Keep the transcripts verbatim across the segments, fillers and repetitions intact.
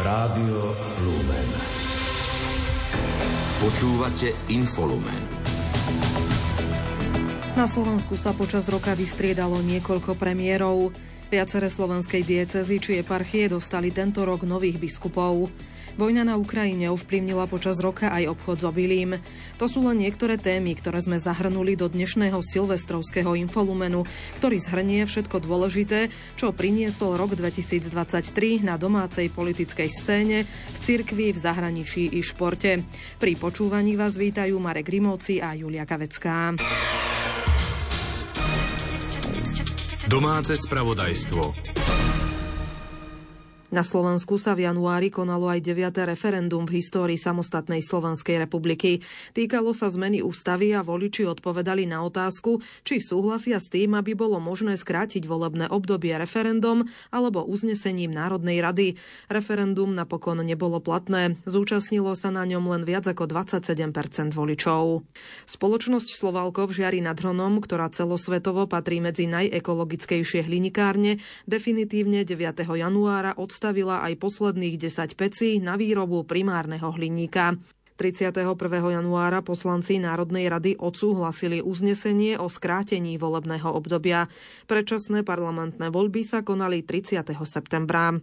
Rádio Lumen. Počúvate Infolumen. Na Slovensku sa počas roka vystriedalo niekoľko premiérov. Viaceré slovenskej diecézy či eparchie dostali tento rok nových biskupov. Vojna na Ukrajine ovplyvnila počas roka aj obchod s obilím. To sú len niektoré témy, ktoré sme zahrnuli do dnešného silvestrovského infolumenu, ktorý zhrnie všetko dôležité, čo priniesol rok dvetisíctridsaťtri na domácej politickej scéne, v cirkvi, v zahraničí i športe. Pri počúvaní vás vítajú Marek Rimovci a Julia Kavecká. Domáce spravodajstvo. Na Slovensku sa v januári konalo aj deviate referendum v histórii samostatnej Slovenskej republiky. Týkalo sa zmeny ústavy a voliči odpovedali na otázku, či súhlasia s tým, aby bolo možné skrátiť volebné obdobie referendum alebo uznesením Národnej rady. Referendum napokon nebolo platné. Zúčastnilo sa na ňom len viac ako dvadsaťsedem percent voličov. Spoločnosť Slovalco v Žiari nad Hronom, ktorá celosvetovo patrí medzi najekologickejšie hlinikárne, definitívne deviateho januára odstúpila stavila aj posledných desať pecí na výrobu primárneho hliníka. tridsiateho prvého januára poslanci Národnej rady odsúhlasili uznesenie o skrátení volebného obdobia. Predčasné parlamentné voľby sa konali tridsiateho septembra.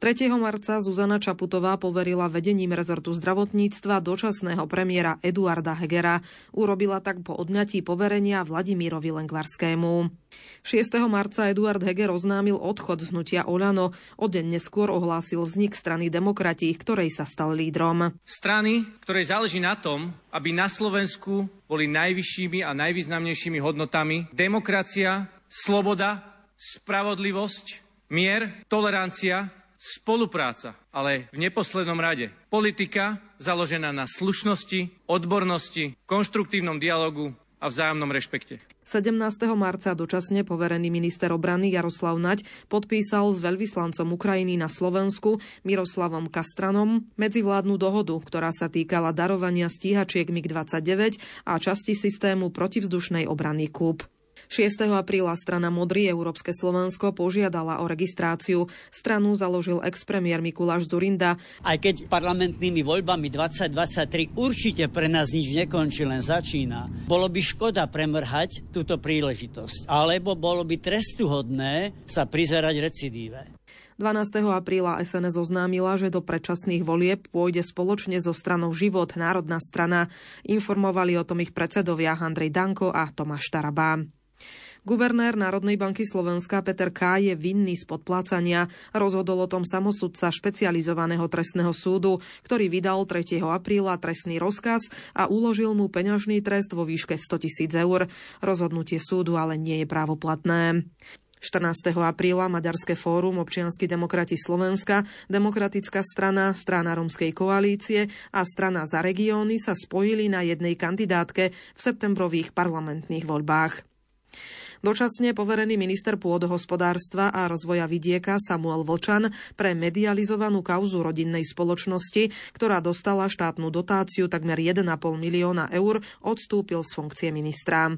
tretieho marca Zuzana Čaputová poverila vedením rezortu zdravotníctva dočasného premiéra Eduarda Hegera. Urobila tak po odňatí poverenia Vladimírovi Lengvarskému. šiesteho marca Eduard Heger oznámil odchod z hnutia Oľano. O deň neskôr ohlásil vznik strany Demokrati, ktorej sa stal lídrom. Strany, ktorej záleží na tom, aby na Slovensku boli najvyššími a najvýznamnejšími hodnotami demokracia, sloboda, spravodlivosť, mier, tolerancia, spolupráca, ale v neposlednom rade politika založená na slušnosti, odbornosti, konštruktívnom dialogu a vzájomnom rešpekte. sedemnásteho marca dočasne poverený minister obrany Jaroslav Naď podpísal s veľvyslancom Ukrajiny na Slovensku Miroslavom Kastranom medzivládnu dohodu, ktorá sa týkala darovania stíhačiek mig dvadsaťdeväť a časti systému protivzdušnej obrany Kub. šiesteho apríla strana Modrí Európske Slovensko požiadala o registráciu. Stranu založil ex-premiér Mikuláš Dzurinda. Aj keď parlamentnými voľbami dvadsať dvadsaťtri určite pre nás nič nekončí, len začína. Bolo by škoda premrhať túto príležitosť, alebo bolo by trestuhodné sa prizerať recidíve. dvanásteho apríla es en es oznámila, že do predčasných volieb pôjde spoločne so stranou Život Národná strana. Informovali o tom ich predsedovia Andrej Danko a Tomáš Tarabá. Guvernér Národnej banky Slovenska Peter K. je vinný z podplácania. Rozhodol o tom samosudca špecializovaného trestného súdu, ktorý vydal tretieho apríla trestný rozkaz a uložil mu peňažný trest vo výške stotisíc eur. Rozhodnutie súdu ale nie je právoplatné. štrnásteho apríla Maďarské fórum Občianski demokrati Slovenska, Demokratická strana, strana rómskej koalície a strana Za regióny sa spojili na jednej kandidátke v septembrových parlamentných voľbách. Dočasne poverený minister pôdohospodárstva a rozvoja vidieka Samuel Vočan pre medializovanú kauzu rodinnej spoločnosti, ktorá dostala štátnu dotáciu takmer jeden a pol milióna eur, odstúpil z funkcie ministra.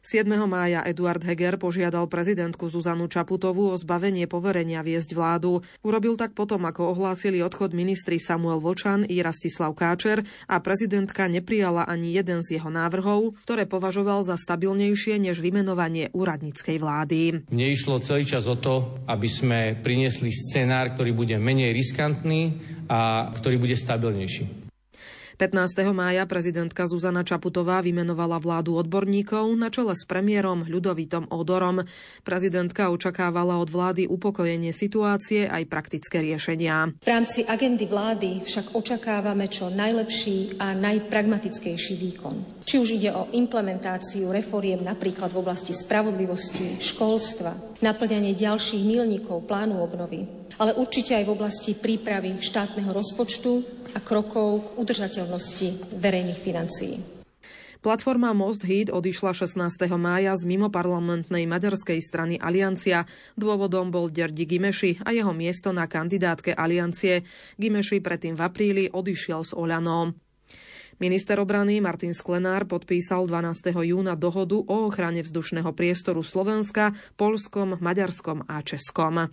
siedmeho mája Eduard Heger požiadal prezidentku Zuzanu Čaputovú o zbavenie poverenia viesť vládu. Urobil tak potom, ako ohlásili odchod ministri Samuel Vočan i Rastislav Káčer a prezidentka neprijala ani jeden z jeho návrhov, ktoré považoval za stabilnejšie než vymenovanie úradníckej vlády. Mne išlo celý čas o to, aby sme priniesli scenár, ktorý bude menej riskantný a ktorý bude stabilnejší. pätnásteho mája prezidentka Zuzana Čaputová vymenovala vládu odborníkov na čele s premiérom Ľudovítom Ódorom. Prezidentka očakávala od vlády upokojenie situácie aj praktické riešenia. V rámci agendy vlády však očakávame čo najlepší a najpragmatickejší výkon. Či už ide o implementáciu reforiem napríklad v oblasti spravodlivosti, školstva, naplňanie ďalších míľnikov plánu obnovy, ale určite aj v oblasti prípravy štátneho rozpočtu a krokov k udržateľnosti verejných financií. Platforma Most Híd odišla šestnásteho mája z mimoparlamentnej maďarskej strany Aliancia. Dôvodom bol Derdi Gimeši a jeho miesto na kandidátke Aliancie. Gimeši predtým v apríli odišiel z Oľano. Minister obrany Martin Sklenár podpísal dvanásteho júna dohodu o ochrane vzdušného priestoru Slovenska, Poľskom, Maďarskom a Českom.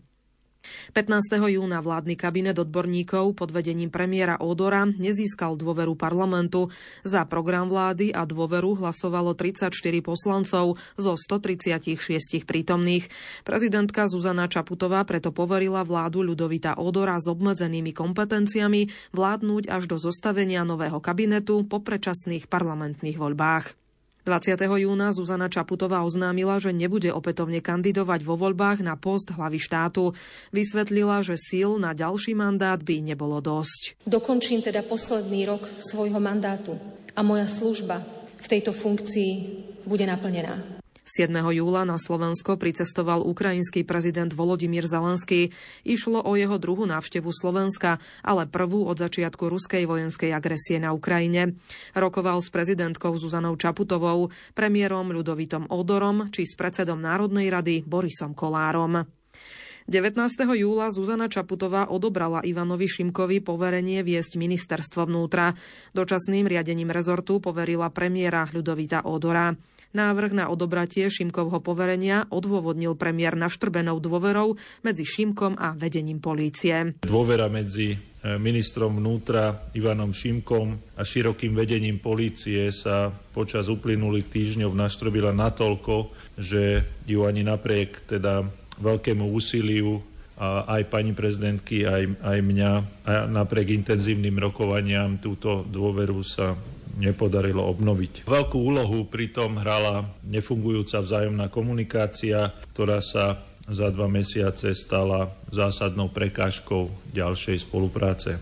pätnásteho júna vládny kabinet odborníkov pod vedením premiéra Ódora nezískal dôveru parlamentu. Za program vlády a dôveru hlasovalo tridsaťštyri poslancov zo stotridsaťšesť prítomných. Prezidentka Zuzana Čaputová preto poverila vládu Ľudovita Ódora s obmedzenými kompetenciami vládnuť až do zostavenia nového kabinetu po predčasných parlamentných voľbách. dvadsiateho júna Zuzana Čaputová oznámila, že nebude opätovne kandidovať vo voľbách na post hlavy štátu. Vysvetlila, že síl na ďalší mandát by nebolo dosť. Dokončím teda posledný rok svojho mandátu a moja služba v tejto funkcii bude naplnená. siedmeho júla na Slovensko pricestoval ukrajinský prezident Volodymyr Zelenský. Išlo o jeho druhú návštevu Slovenska, ale prvú od začiatku ruskej vojenskej agresie na Ukrajine. Rokoval s prezidentkou Zuzanou Čaputovou, premiérom Ľudovitom Ódorom či s predsedom Národnej rady Borisom Kolárom. devätnásteho júla Zuzana Čaputová odobrala Ivanovi Šimkovi poverenie viesť ministerstvo vnútra. Dočasným riadením rezortu poverila premiéra Ľudovita Ódora. Návrh na odobratie Šimkovho poverenia odôvodnil premiér naštrbenou dôverou medzi Šimkom a vedením polície. Dôvera medzi ministrom vnútra Ivanom Šimkom a širokým vedením polície sa počas uplynulých týždňov naštrbila natoľko, že ju ani napriek teda veľkému úsiliu a aj pani prezidentky, aj, aj mňa, a napriek intenzívnym rokovaniam túto dôveru sa nepodarilo obnoviť. Veľkú úlohu pritom hrala nefungujúca vzájomná komunikácia, ktorá sa za dva mesiace stala zásadnou prekážkou ďalšej spolupráce.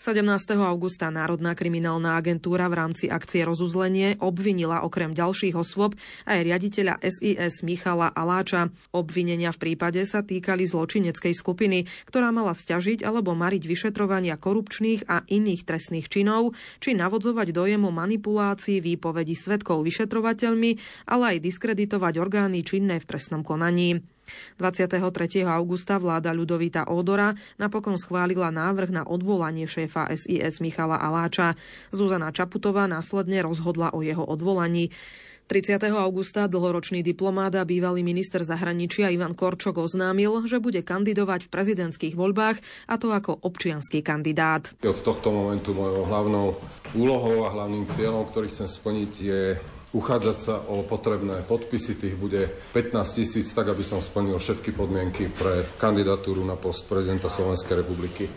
sedemnásteho augusta Národná kriminálna agentúra v rámci akcie Rozuzlenie obvinila okrem ďalších osôb aj riaditeľa es í es Michala Aláča. Obvinenia v prípade sa týkali zločineckej skupiny, ktorá mala sťažiť alebo mariť vyšetrovania korupčných a iných trestných činov, či navodzovať dojem o manipulácii výpovedí svedkov vyšetrovateľmi, ale aj diskreditovať orgány činné v trestnom konaní. dvadsiateho tretieho augusta vláda Ľudovita Ódora napokon schválila návrh na odvolanie šéfa es í es Michala Aláča. Zuzana Čaputová následne rozhodla o jeho odvolaní. tridsiateho augusta dlhoročný diplomát a bývalý minister zahraničia Ivan Korčok oznámil, že bude kandidovať v prezidentských voľbách, a to ako občiansky kandidát. Od tohto momentu mojou hlavnou úlohou a hlavným cieľom, ktorý chcem splniť, je uchádzať sa o potrebné podpisy, tých bude pätnásť tisíc, tak aby som splnil všetky podmienky pre kandidatúru na post prezidenta Slovenskej republiky.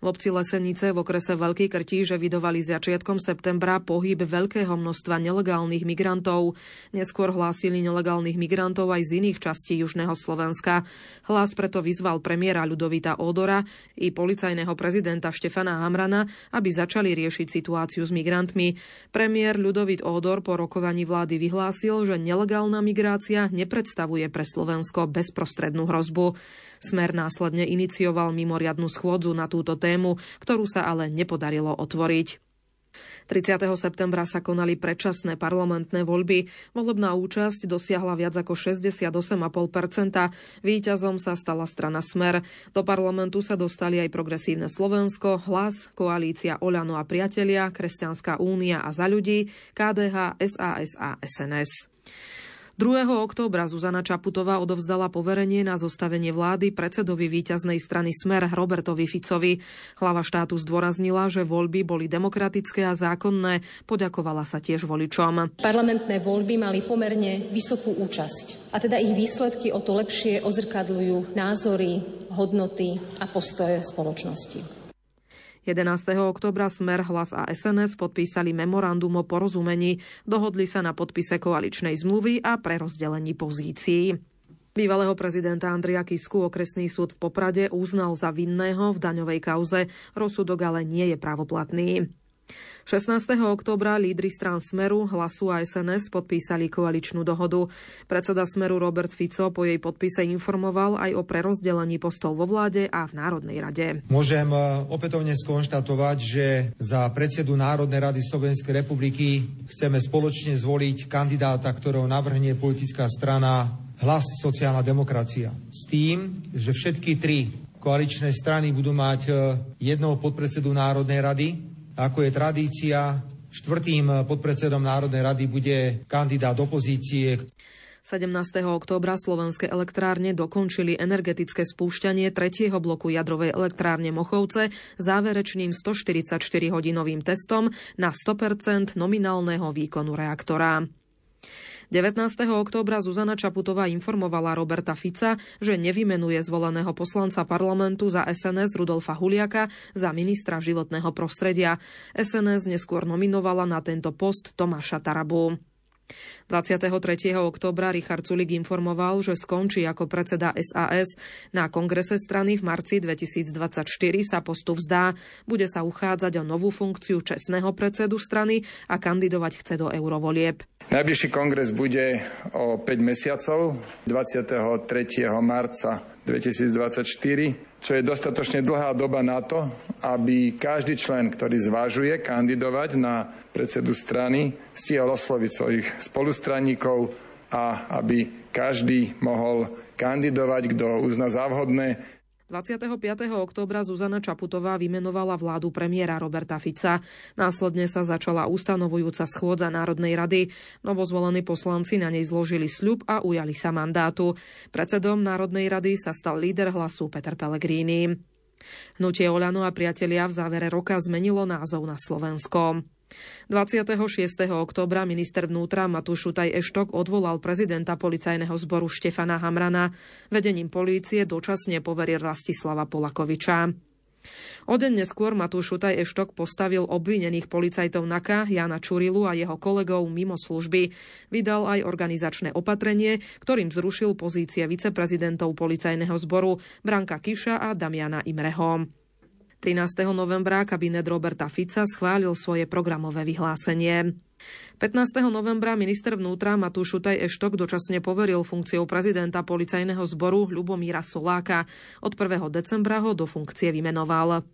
V obci Lesenice v okrese Veľký Krtíž evidovali začiatkom septembra pohyb veľkého množstva nelegálnych migrantov. Neskôr hlásili nelegálnych migrantov aj z iných častí južného Slovenska. Hlas preto vyzval premiéra Ľudovita Ódora i policajného prezidenta Štefana Hamrana, aby začali riešiť situáciu s migrantmi. Premiér Ľudovít Ódor po rokovaní vlády vyhlásil, že nelegálna migrácia nepredstavuje pre Slovensko bezprostrednú hrozbu. Smer následne inicioval mimoriadnu schôdzu na túto tému, Tému, ktorú sa ale nepodarilo otvoriť. tridsiateho septembra sa konali predčasné parlamentné voľby. Volebná účasť dosiahla viac ako šesťdesiatosem celá päť percenta. Víťazom sa stala strana Smer. Do parlamentu sa dostali aj Progresívne Slovensko, Hlas, koalícia Oľano a Priatelia, Kresťanská únia a Za ľudí, ká dé há, es á es a es en es. druhého októbra Zuzana Čaputová odovzdala poverenie na zostavenie vlády predsedovi víťaznej strany Smer Robertovi Ficovi. Hlava štátu zdôraznila, že voľby boli demokratické a zákonné, poďakovala sa tiež voličom. Parlamentné voľby mali pomerne vysokú účasť, a teda ich výsledky o to lepšie odzrkadľujú názory, hodnoty a postoje spoločnosti. jedenásteho októbra Smer, Hlas a es en es podpísali memorandum o porozumení. Dohodli sa na podpise koaličnej zmluvy a prerozdelení pozícií. Bývalého prezidenta Andreja Kisku okresný súd v Poprade uznal za vinného v daňovej kauze. Rozsudok ale nie je právoplatný. šestnásteho októbra lídri strán Smeru, Hlasu a es en es podpísali koaličnú dohodu. Predseda Smeru Robert Fico po jej podpise informoval aj o prerozdelení postov vo vláde a v Národnej rade. Môžem opätovne skonštatovať, že za predsedu Národnej rady Slovenskej republiky chceme spoločne zvoliť kandidáta, ktorého navrhne politická strana Hlas, sociálna demokracia. S tým, že všetky tri koaličné strany budú mať jedného podpredsedu Národnej rady. Ako je tradícia, štvrtým podpredsedom Národnej rady bude kandidát opozície. sedemnásteho októbra slovenské elektrárne dokončili energetické spúšťanie tretieho bloku jadrovej elektrárne Mochovce záverečným stoštyridsaťštyri hodinovým testom na sto percent nominálneho výkonu reaktora. devätnásteho októbra Zuzana Čaputová informovala Roberta Fica, že nevymenuje zvoleného poslanca parlamentu za es en es Rudolfa Huliaka za ministra životného prostredia. es en es neskôr nominovala na tento post Tomáša Tarabu. dvadsiateho tretieho októbra Richard Sulik informoval, že skončí ako predseda es a es. Na kongrese strany v marci dvetisícdvadsaťštyri sa postu vzdá. Bude sa uchádzať o novú funkciu čestného predsedu strany a kandidovať chce do eurovolieb. Najbližší kongres bude o päť mesiacov, dvadsiateho tretieho marca dvetisícdvadsaťštyri, čo je dostatočne dlhá doba na to, aby každý člen, ktorý zvažuje kandidovať na predsedu strany, stihol osloviť svojich spolustraníkov a aby každý mohol kandidovať, kto uzná za vhodné. dvadsiateho piateho októbra Zuzana Čaputová vymenovala vládu premiéra Roberta Fica. Následne sa začala ustanovujúca schôdza Národnej rady. Novozvolení poslanci na nej zložili sľub a ujali sa mandátu. Predsedom Národnej rady sa stal líder Hlasu Peter Pellegrini. Hnutie Oľano a priatelia v závere roka zmenilo názov na Slovensko. dvadsiateho šiesteho októbra minister vnútra Matúš Šutaj Eštok odvolal prezidenta policajného zboru Štefana Hamrana. Vedením polície dočasne poveril Rastislava Polakoviča. O deň neskôr Matúš Šutaj Eštok postavil obvinených policajtov NAKA Jana Čurilu a jeho kolegov mimo služby. Vydal aj organizačné opatrenie, ktorým zrušil pozície viceprezidentov policajného zboru Branka Kiša a Damiana Imreho. trinásteho novembra kabinet Roberta Fica schválil svoje programové vyhlásenie. pätnásteho novembra minister vnútra Matúš Šutaj Eštok dočasne poveril funkciou prezidenta policajného zboru Ľubomíra Soláka. Od prvého decembra ho do funkcie vymenoval.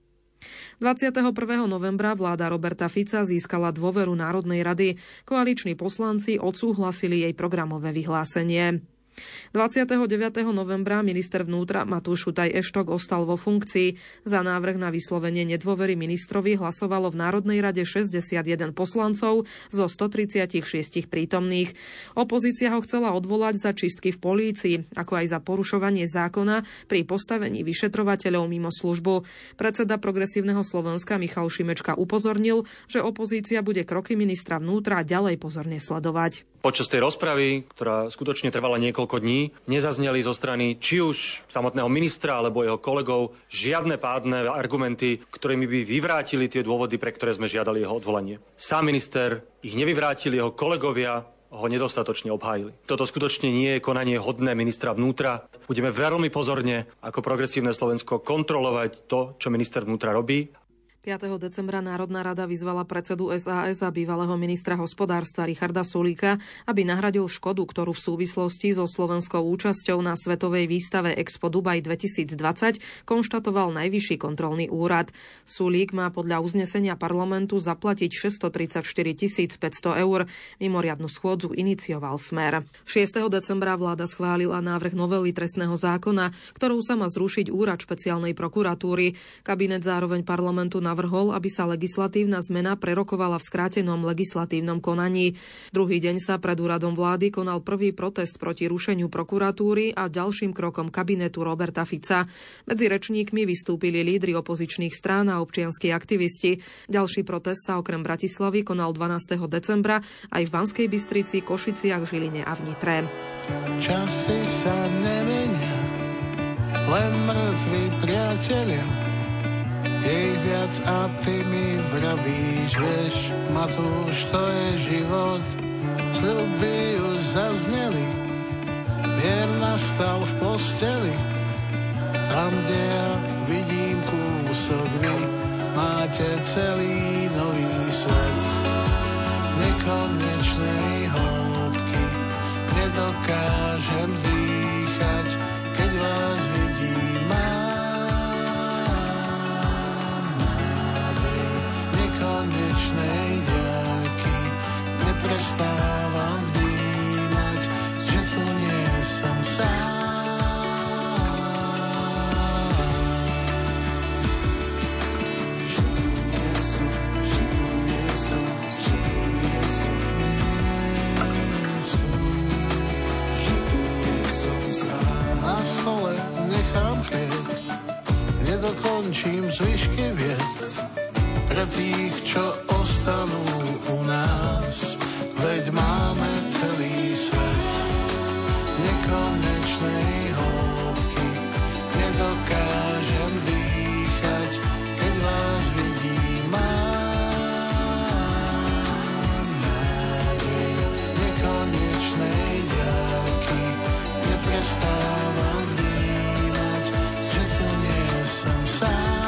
dvadsiateho prvého novembra vláda Roberta Fica získala dôveru Národnej rady. Koaliční poslanci odsúhlasili jej programové vyhlásenie. dvadsiateho deviateho novembra minister vnútra Matúš Šutaj Eštok ostal vo funkcii. Za návrh na vyslovenie nedôvery ministrovi hlasovalo v Národnej rade šesťdesiatjeden poslancov zo stotridsaťšesť prítomných. Opozícia ho chcela odvolať za čistky v polícii, ako aj za porušovanie zákona pri postavení vyšetrovateľov mimo službu. Predseda Progresívneho Slovenska Michal Šimečka upozornil, že opozícia bude kroky ministra vnútra ďalej pozorne sledovať. Počas tej rozpravy, ktorá skutočne trvala niekoľko dní, nezazneli zo strany či už samotného ministra alebo jeho kolegov žiadne pádne argumenty, ktorými by vyvrátili tie dôvody, pre ktoré sme žiadali jeho odvolanie. Sám minister ich nevyvrátili, jeho kolegovia ho nedostatočne obhájili. Toto skutočne nie je konanie hodné ministra vnútra. Budeme veľmi pozorne ako Progresívne Slovensko kontrolovať to, čo minister vnútra robí. piateho decembra Národná rada vyzvala predsedu es a es a bývalého ministra hospodárstva Richarda Sulíka, aby nahradil škodu, ktorú v súvislosti so slovenskou účasťou na Svetovej výstave Expo Dubaj dvetisícdvadsať konštatoval Najvyšší kontrolný úrad. Sulík má podľa uznesenia parlamentu zaplatiť šesťstotridsaťštyritisícpäťsto eur. Mimoriadnu schôdzu inicioval Smer. šiesteho decembra vláda schválila návrh novely trestného zákona, ktorou sa má zrušiť úrad špeciálnej prokuratúry. Kabinet zároveň parlamentu na Navrhol, aby sa legislatívna zmena prerokovala v skrátenom legislatívnom konaní. Druhý deň sa pred úradom vlády konal prvý protest proti rušeniu prokuratúry a ďalším krokom kabinetu Roberta Fica. Medzi rečníkmi vystúpili lídri opozičných strán a občianski aktivisti. Ďalší protest sa okrem Bratislavy konal dvanásteho decembra aj v Banskej Bystrici, Košiciach, Žiline a v Nitre. Časy sa nemenia, len mŕtvi priatelia. Jej viac a ty mi vravíš, vieš, Matúš, to je život. Sľuby už zazneli, mier nastal v posteli. Tam, kde ja vidím kúsok vy, máte celý nový svet. Nekonečnej hĺbky nedokážem dýchať, keď vás vidím mám. Konečnej ďalky neprestávam vnímať, že tu nie som sám. Že tu nie som, že tu nie som, že tu nie som. Že tu nie som, že nechám chlieb, nedokončím zvyšky vied pre tých, čo ostanú u nás, veď máme celý svet nekonečnej hĺbky, nedokážem dýchať, keď vás vidím, mám nádej nekonečnej ďalky, neprestávam vnímať, že tu nie som sám.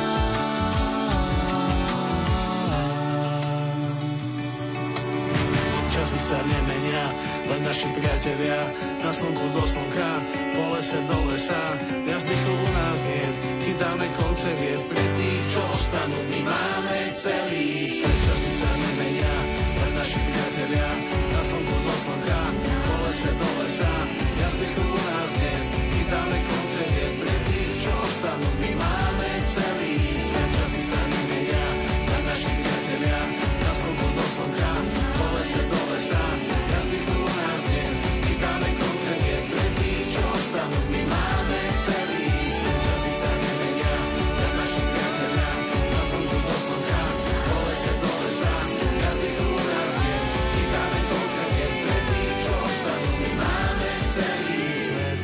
Časy sa nemenia, len naši priatelia, na slnku do slnka, po lese do lesa, viac dychu u nás nie, chytáme konce vied, pre tých, čo ostanú, my máme celý svet. Časy sa nemenia, len naši priatelia, na slnku do slnka, po lese do lesa, viac dychu u nás nie, chytáme konce vied, pre tých, čo ostanú, my máme celý svet. Časy sa nemenia, len naši priatelia, na slnku do slnka, po lese do lesa, viac dychu u nás nie, chytáme konce vied, pre tých, čo ostanú, my máme celý svet. Časy sa nemenia, len naši priatelia, na slnku do slnka, po lese do lesa, viac dychu u nás nie, chytáme konce vied, pre tých, čo ostanú, my máme celý svet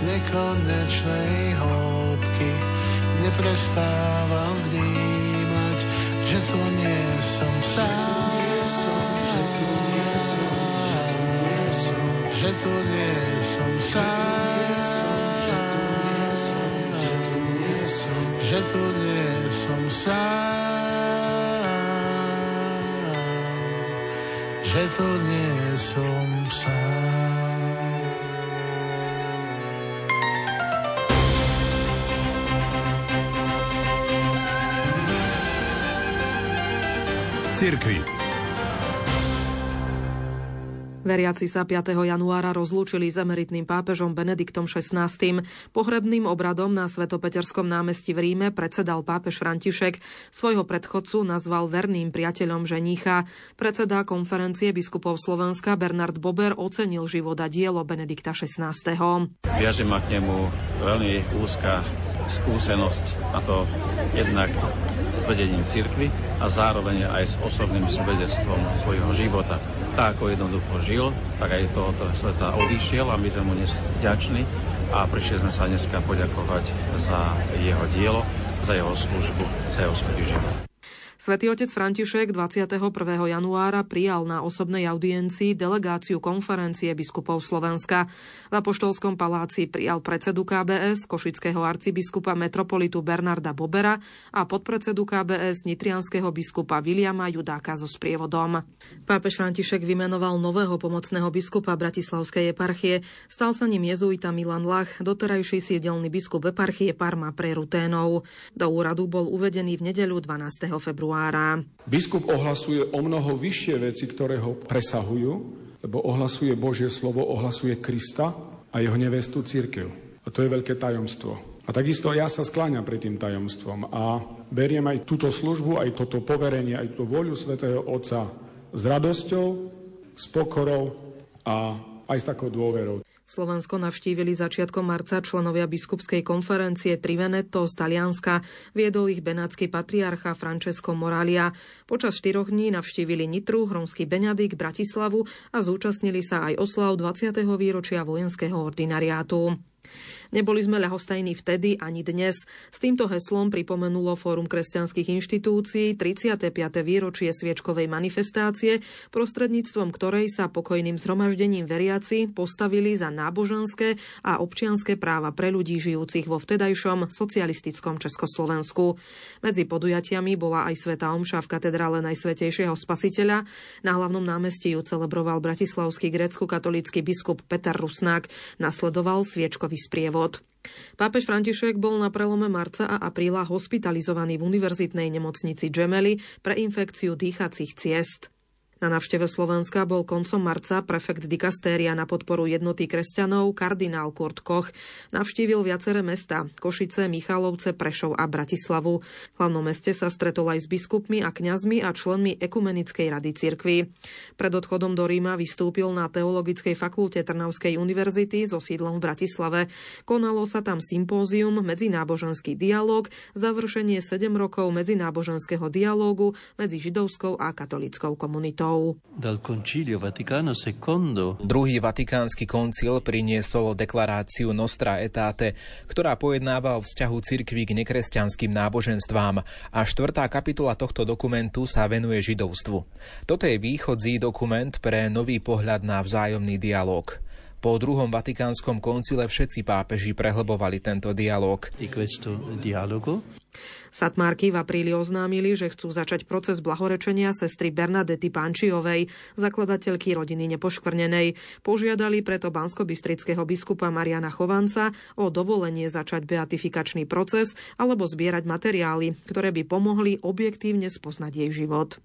nekonečnej hĺbky, neprestávam vnímať, že tu nie som sám, že tu nie som, že tu nie som, že tu nie som sám, že tu nie som sám, že tu nie som sám. Cirkvi. Veriaci sa piateho januára rozlúčili s emeritným pápežom Benediktom šestnástym. Pohrebným obradom na Svetopeterskom námestí v Ríme predsedal pápež František. Svojho predchodcu nazval verným priateľom ženícha. Predseda konferencie biskupov Slovenska Bernard Bober ocenil život a dielo Benedikta šestnásteho. Viaže ma k nemu veľmi úzka skúsenosť, a to jednak s vedením cirkvi a zároveň aj s osobným svedectvom svojho života. Tak ako jednoducho žil, tak aj tohoto sveta odišiel a my sme mu dnes vďační a prišli sme sa dneska poďakovať za jeho dielo, za jeho službu, za jeho svätý život. Svätý otec František dvadsiateho prvého januára prijal na osobnej audiencii delegáciu konferencie biskupov Slovenska. V Apoštolskom paláci prijal predsedu ká bé es, košického arcibiskupa metropolitu Bernarda Bobera a podpredsedu ká bé es nitrianskeho biskupa Viliama Judáka so sprievodom. Pápež František vymenoval nového pomocného biskupa bratislavskej eparchie. Stal sa ním jezuita Milan Lach, doterajší siedelný biskup eparchie Parma pre Ruténov. Do úradu bol uvedený v nedeľu dvanásteho februára. Biskup ohlasuje o mnoho vyššie veci, ktoré ho presahujú, lebo ohlasuje Božie slovo, ohlasuje Krista a jeho nevestu cirkev. A to je veľké tajomstvo. A takisto ja sa skláňam pred tým tajomstvom a beriem aj túto službu, aj toto poverenie, aj tú vôľu svätého Otca s radosťou, s pokorou a aj s takou dôverou. Slovensko navštívili začiatkom marca členovia biskupskej konferencie Triveneto z Talianska. Viedol ich benátsky patriarcha Francesco Moralia. Počas štyroch dní navštívili Nitru, Hronský Beňadik, Bratislavu a zúčastnili sa aj oslav dvadsiateho výročia vojenského ordinariátu. Neboli sme ľahostajní vtedy ani dnes. S týmto heslom pripomenulo Fórum kresťanských inštitúcií tridsiate piate výročie sviečkovej manifestácie, prostredníctvom ktorej sa pokojným zhromaždením veriaci postavili za náboženské a občianske práva pre ľudí žijúcich vo vtedajšom socialistickom Československu. Medzi podujatiami bola aj svätá omša v katedrále Najsvätejšieho Spasiteľa. Na hlavnom námestí ju celebroval bratislavský grécko-katolícky biskup Peter Rusnák. Nasledoval sviečkový sprievod. Pápež František bol na prelome marca a apríla hospitalizovaný v univerzitnej nemocnici Gemelli pre infekciu dýchacích ciest. Na návšteve Slovenska bol koncom marca prefekt dikastéria na podporu Jednoty kresťanov kardinál Kurt Koch. Navštívil viaceré mestá Košice, Michalovce, Prešov a Bratislavu. V hlavnom meste sa stretol aj s biskupmi a kňazmi a členmi Ekumenickej rady cirkvi. Pred odchodom do Ríma vystúpil na Teologickej fakulte Trnavskej univerzity so sídlom v Bratislave. Konalo sa tam sympózium Medzináboženský dialóg, završenie sedem rokov medzináboženského dialógu medzi židovskou a katolíckou komunitou. Druhý vatikánsky koncil priniesol deklaráciu Nostra Aetate, ktorá pojednáva o vzťahu cirkvi k nekresťanským náboženstvám, a štvrtá kapitola tohto dokumentu sa venuje židovstvu. Toto je východzí dokument pre nový pohľad na vzájomný dialóg. Po druhom vatikánskom koncile všetci pápeži prehlbovali tento dialóg. Satmárky v apríli oznámili, že chcú začať proces blahorečenia sestry Bernadety Pančiovej, zakladateľky Rodiny nepoškvrnenej. Požiadali preto banskobystrického biskupa Mariana Chovanca o dovolenie začať beatifikačný proces alebo zbierať materiály, ktoré by pomohli objektívne spoznať jej život.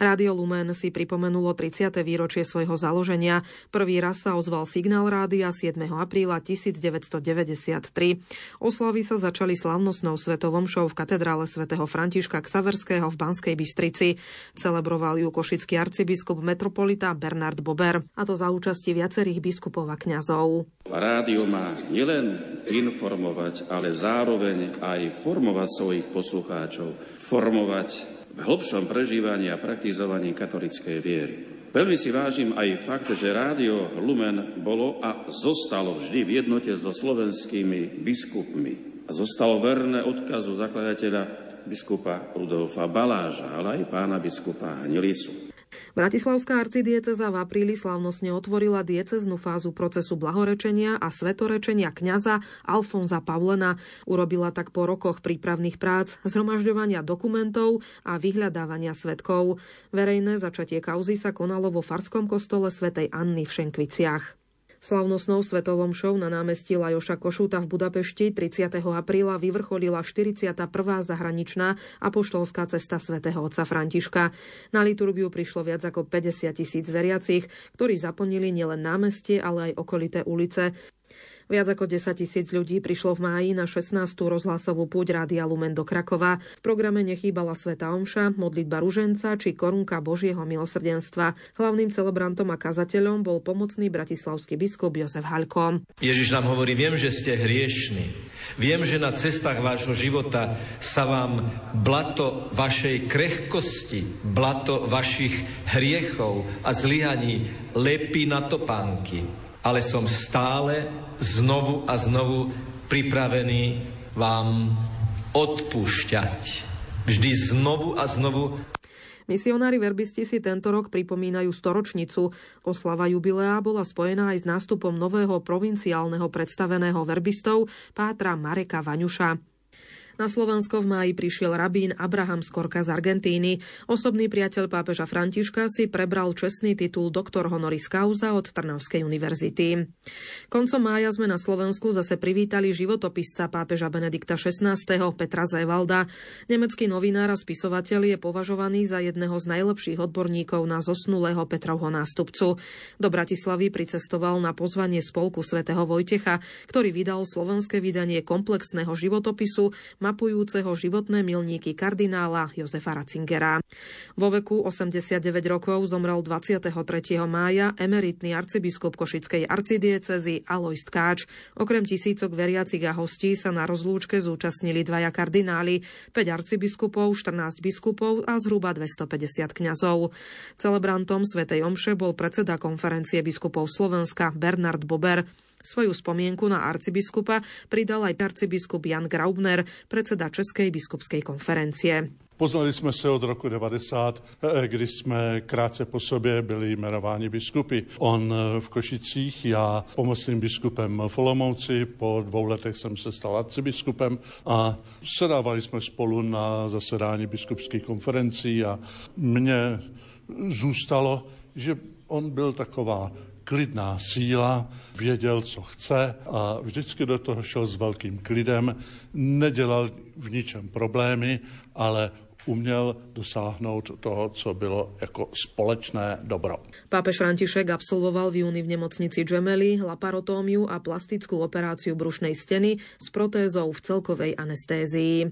Rádio Lumen si pripomenulo tridsiate výročie svojho založenia. Prvý raz sa ozval signál rádia siedmeho apríla tisícdeväťstodeväťdesiattri. Oslavy sa začali slávnostnou svetovom show v katedrále svätého Františka Xaverského v Banskej Bystrici. Celebroval ju košický arcibiskup metropolita Bernard Bober, a to za účasti viacerých biskupov a kňazov. Rádio má nielen informovať, ale zároveň aj formovať svojich poslucháčov, formovať v hlbšom prežívaní a praktizovaní katolíckej viery. Veľmi si vážim aj fakt, že Rádio Lumen bolo a zostalo vždy v jednote so slovenskými biskupmi. A zostalo verné odkazu zakladateľa biskupa Rudolfa Baláža, ale aj pána biskupa Hnilisu. Bratislavská arcidieceza v apríli slávnostne otvorila dieceznú fázu procesu blahorečenia a svetorečenia kňaza Alfonza Pavlena. Urobila tak po rokoch prípravných prác, zhromažďovania dokumentov a vyhľadávania svedkov. Verejné začatie kauzy sa konalo vo farskom kostole svätej Anny v Šenkviciach. Slavnostnou svetovom show na námestí Lajoša Košúta v Budapešti tridsiateho apríla vyvrcholila štyridsiata prvá zahraničná apoštolská cesta svätého otca Františka. Na liturgiu prišlo viac ako päťdesiat tisíc veriacich, ktorí zaplnili nielen námestie, ale aj okolité ulice. Viac ako desaťtisíc ľudí prišlo v máji na šestnástu rozhlasovú púť Rádia Lumen do Krakova. V programe nechýbala svätá omša, modlitba ruženca či korunka Božieho milosrdenstva. Hlavným celebrantom a kazateľom bol pomocný bratislavský biskup Jozef Haľko. Ježiš nám hovorí: viem, že ste hriešni. Viem, že na cestách vášho života sa vám blato vašej krehkosti, blato vašich hriechov a zlyhaní lepí na topánky. Ale som stále znovu a znovu pripravený vám odpúšťať. Vždy znovu a znovu. Misionári verbisti si tento rok pripomínajú storočnicu. Oslava jubilea bola spojená aj s nástupom nového provinciálneho predstaveného verbistov pátra Mareka Vaňuša. Na Slovensko v máji prišiel rabín Abraham Skorka z Argentíny. Osobný priateľ pápeža Františka si prebral čestný titul doktor honoris causa od Trnavskej univerzity. Koncom mája sme na Slovensku zase privítali životopisca pápeža Benedikta šestnásteho Petra Zevalda. Nemecký novinár a spisovateľ je považovaný za jedného z najlepších odborníkov na zosnulého Petrovho nástupcu. Do Bratislavy pricestoval na pozvanie spolku svätého Vojtecha, ktorý vydal slovenské vydanie komplexného životopisu mapujúceho životné milníky kardinála Jozefa Ratzingera. Vo veku osemdesiatdeväť rokov zomrel dvadsiateho tretieho mája emeritný arcibiskup Košickej arcidiecezy Alojz Tkáč. Okrem tisícok veriacich a hostí sa na rozlúčke zúčastnili dvaja kardináli, päť arcibiskupov, štrnásť biskupov a zhruba dvestopäťdesiat kňazov. Celebrantom svätej omše bol predseda konferencie biskupov Slovenska Bernard Bober. Svoju spomienku na arcibiskupa pridal aj arcibiskup Jan Graubner, predseda Českej biskupskej konferencie. Poznali jsme se od roku devadesát, kdy jsme krátce po sobě byli jmenováni biskupy. On v Košicích, já pomocným biskupem v Olomouci, po dvou letech jsem se stal arcibiskupem a sedávali jsme spolu na zasedání biskupských konferencí a mně zůstalo, že on byl taková klidná síla, věděl, co chce a vždycky do toho šel s velkým klidem, nedělal v ničem problémy, ale uměl dosáhnout toho, co bylo jako společné dobro. Pápež František absolvoval v júni v nemocnici Gemelli laparotómiu a plastickú operáciu brušnej steny s protézou v celkovej anestézii.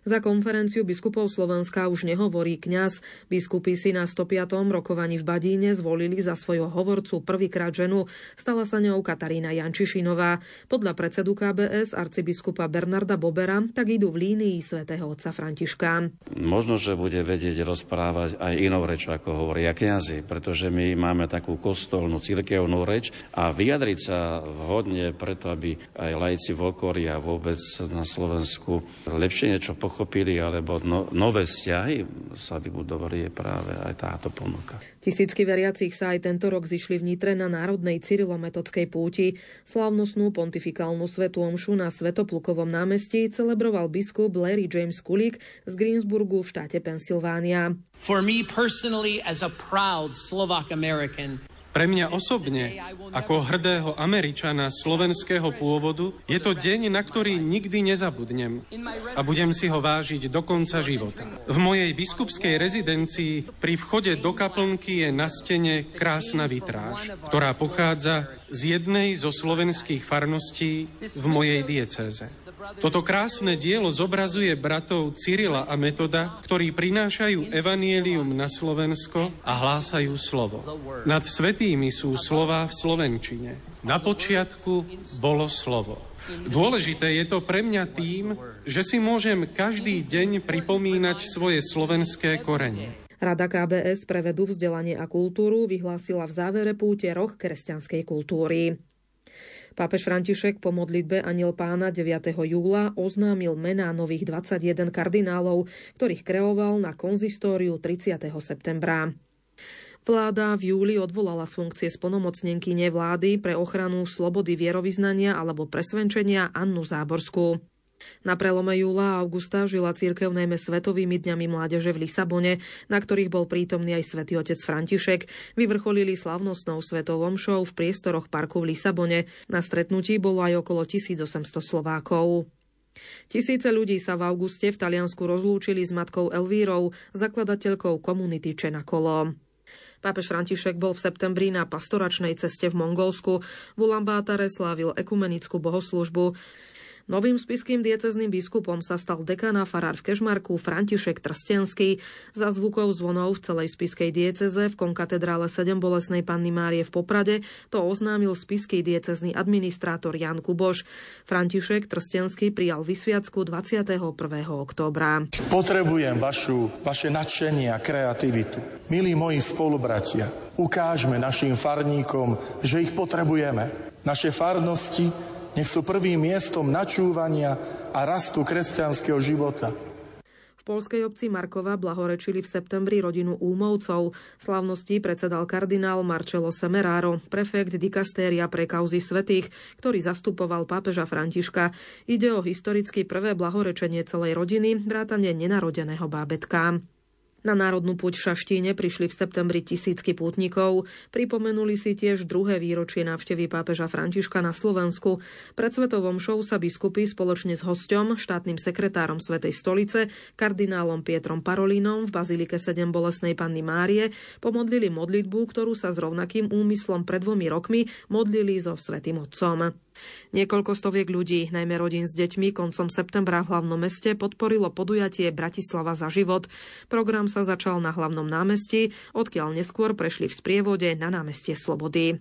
Za konferenciu biskupov Slovenska už nehovorí kňaz. Biskupi si na stopiatom rokovaní v Badíne zvolili za svojho hovorcu prvýkrát ženu. Stala sa ňou Katarína Jančišinová. Podľa predsedu ká bé es arcibiskupa Bernarda Bobera tak idú v línii svätého otca Františka. Možno, že bude vedieť rozprávať aj inou rečou, ako hovoria kňazi, pretože my máme takú kostolnú, cirkevnú reč a vyjadriť sa vhodne preto, aby aj laici v okolí a vôbec na Slovensku lepšie niečo pochopili. Chopili, alebo no, nové vzťahy sa vybudovali, je práve aj táto ponuka. Tisícky veriacich sa aj tento rok zišli v Nitre na národnej cyrilometodskej púti. Slávnostnú pontifikálnu svätú omšu na Svätoplukovom námestí celebroval biskup Larry James Kulik z Greensburgu v štáte Pensylvánia. For me personally as a proud Slovak American. Pre mňa osobne, ako hrdého Američana slovenského pôvodu, je to deň, na ktorý nikdy nezabudnem a budem si ho vážiť do konca života. V mojej biskupskej rezidencii pri vchode do kaplnky je na stene krásna vitráž, ktorá pochádza z jednej zo slovenských farností v mojej diecéze. Toto krásne dielo zobrazuje bratov Cyrila a Metoda, ktorí prinášajú evanjelium na Slovensko a hlásajú slovo. Nad svätými sú slová v slovenčine. Na počiatku bolo slovo. Dôležité je to pre mňa tým, že si môžem každý deň pripomínať svoje slovenské korene. Rada ká bé es pre vedu, vzdelanie a kultúru vyhlásila v závere púte Roh kresťanskej kultúry. Pápež František po modlitbe Anjel Pána deviateho júla oznámil mená nových dvadsaťjeden kardinálov, ktorých kreoval na konzistóriu tridsiateho septembra. Vláda v júli odvolala z funkcie splnomocnenkyne vlády pre ochranu slobody vierovyznania alebo presvedčenia Annu Záborskú. Na prelome júla a augusta žila cirkev najmä svetovými dňami mládeže v Lisabone, na ktorých bol prítomný aj svätý otec František. Vyvrcholili slavnostnou svetou omšou v priestoroch parku v Lisabone. Na stretnutí bolo aj okolo tisícosemsto Slovákov. Tisíce ľudí sa v auguste v Taliansku rozlúčili s matkou Elvírou, zakladateľkou komunity Če na kolo. Pápež František bol v septembri na pastoračnej ceste v Mongolsku. V Ulambátare slávil ekumenickú bohoslužbu. Novým spišským diecezným biskupom sa stal dekan a farár v Kežmarku František Trstenský. Za zvukov zvonov v celej spišskej dieceze v konkatedrále sedem bolesnej Panny Márie v Poprade to oznámil spišský diecezný administrátor Jan Kuboš. František Trstenský prijal vysviacku dvadsiateho prvého októbra. Potrebujem vašu, vaše nadšenie a kreativitu. Milí moji spolubratia, ukážme našim farníkom, že ich potrebujeme. Naše farnosti nech sú prvým miestom načúvania a rastu kresťanského života. V poľskej obci Markova blahorečili v septembri rodinu Ulmovcov. Slávnosti predsedal kardinál Marcello Semeraro, prefekt dikastéria pre kauzy svätých, ktorý zastupoval pápeža Františka. Ide o historicky prvé blahorečenie celej rodiny, vrátane nenarodeného bábätka. Na národnú púť v Šaštíne prišli v septembri tisícky pútnikov. Pripomenuli si tiež druhé výročie návštevy pápeža Františka na Slovensku. Pred svetou omšou sa biskupy spoločne s hosťom, štátnym sekretárom Svätej stolice, kardinálom Pietrom Parolinom v Bazilike sedem bolestnej Panny Márie pomodlili modlitbu, ktorú sa s rovnakým úmyslom pred dvomi rokmi modlili so Svätým Otcom. Niekoľko stoviek ľudí, najmä rodín s deťmi, koncom septembra v hlavnom meste podporilo podujatie Bratislava za život. Program sa začal na hlavnom námestí, odkiaľ neskôr prešli v sprievode na námestie Slobody.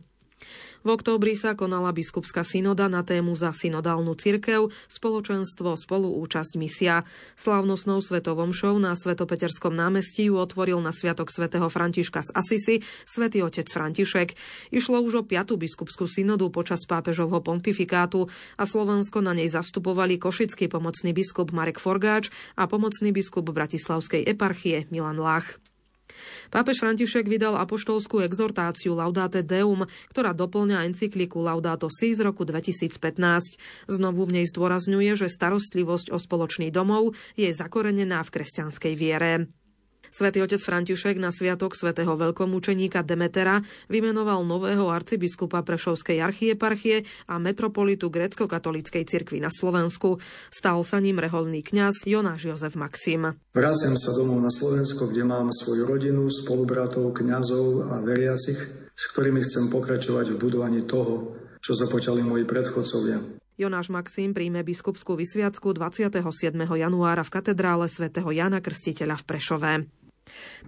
V októbri sa konala biskupská synoda na tému Za synodálnu cirkev, spoločenstvo, spoluúčasť, misia. Slávnostnou svetou omšou na Svetopeterskom námestí ju otvoril na sviatok svätého Františka z Asisi svätý otec František. Išlo už o piatu biskupskú synodu počas pápežovho pontifikátu a Slovensko na nej zastupovali košický pomocný biskup Marek Forgáč a pomocný biskup Bratislavskej eparchie Milan Lach. Pápež František vydal apoštolskú exhortáciu Laudate Deum, ktorá dopĺňa encykliku Laudato Si z roku dvetisícpätnásť. Znovu v nej zdôrazňuje, že starostlivosť o spoločný domov je zakorenená v kresťanskej viere. Svätý otec František na sviatok svätého veľkomučeníka Demetera vymenoval nového arcibiskupa Prešovskej archieparchie a metropolitu gréckokatolíckej cirkvi na Slovensku. Stal sa ním reholný kňaz Jonáš Jozef Maxim. Vraciam sa domov na Slovensko, kde mám svoju rodinu, spolubratov, kňazov a veriacich, s ktorými chcem pokračovať v budovaní toho, čo započali moji predchodcovia. Jonáš Maxim príjme biskupskú vysviacku dvadsiateho siedmeho januára v katedrále svätého Jana Krstiteľa v Prešove.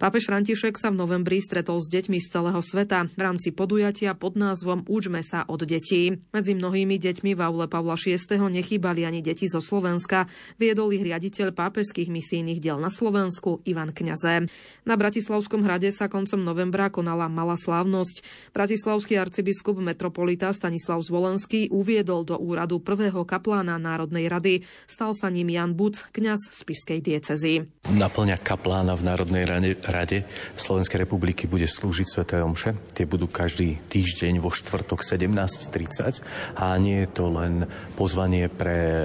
Pápež František sa v novembri stretol s deťmi z celého sveta v rámci podujatia pod názvom Učme sa od detí. Medzi mnohými deťmi v aule Pavla Šiesteho nechýbali ani deti zo Slovenska. Viedol ich riaditeľ pápežských misijných diel na Slovensku Ivan Kňaze. Na Bratislavskom hrade sa koncom novembra konala malá slávnosť. Bratislavský arcibiskup metropolita Stanislav Zvolenský uviedol do úradu prvého kaplána Národnej rady. Stal sa ním Jan Buc, kňaz z Spišskej diecezy. Naplňa kaplána v Národnej rade Slovenskej republiky bude slúžiť sväté omše. Tie budú každý týždeň vo štvrtok sedemnásť tridsať a nie je to len pozvanie pre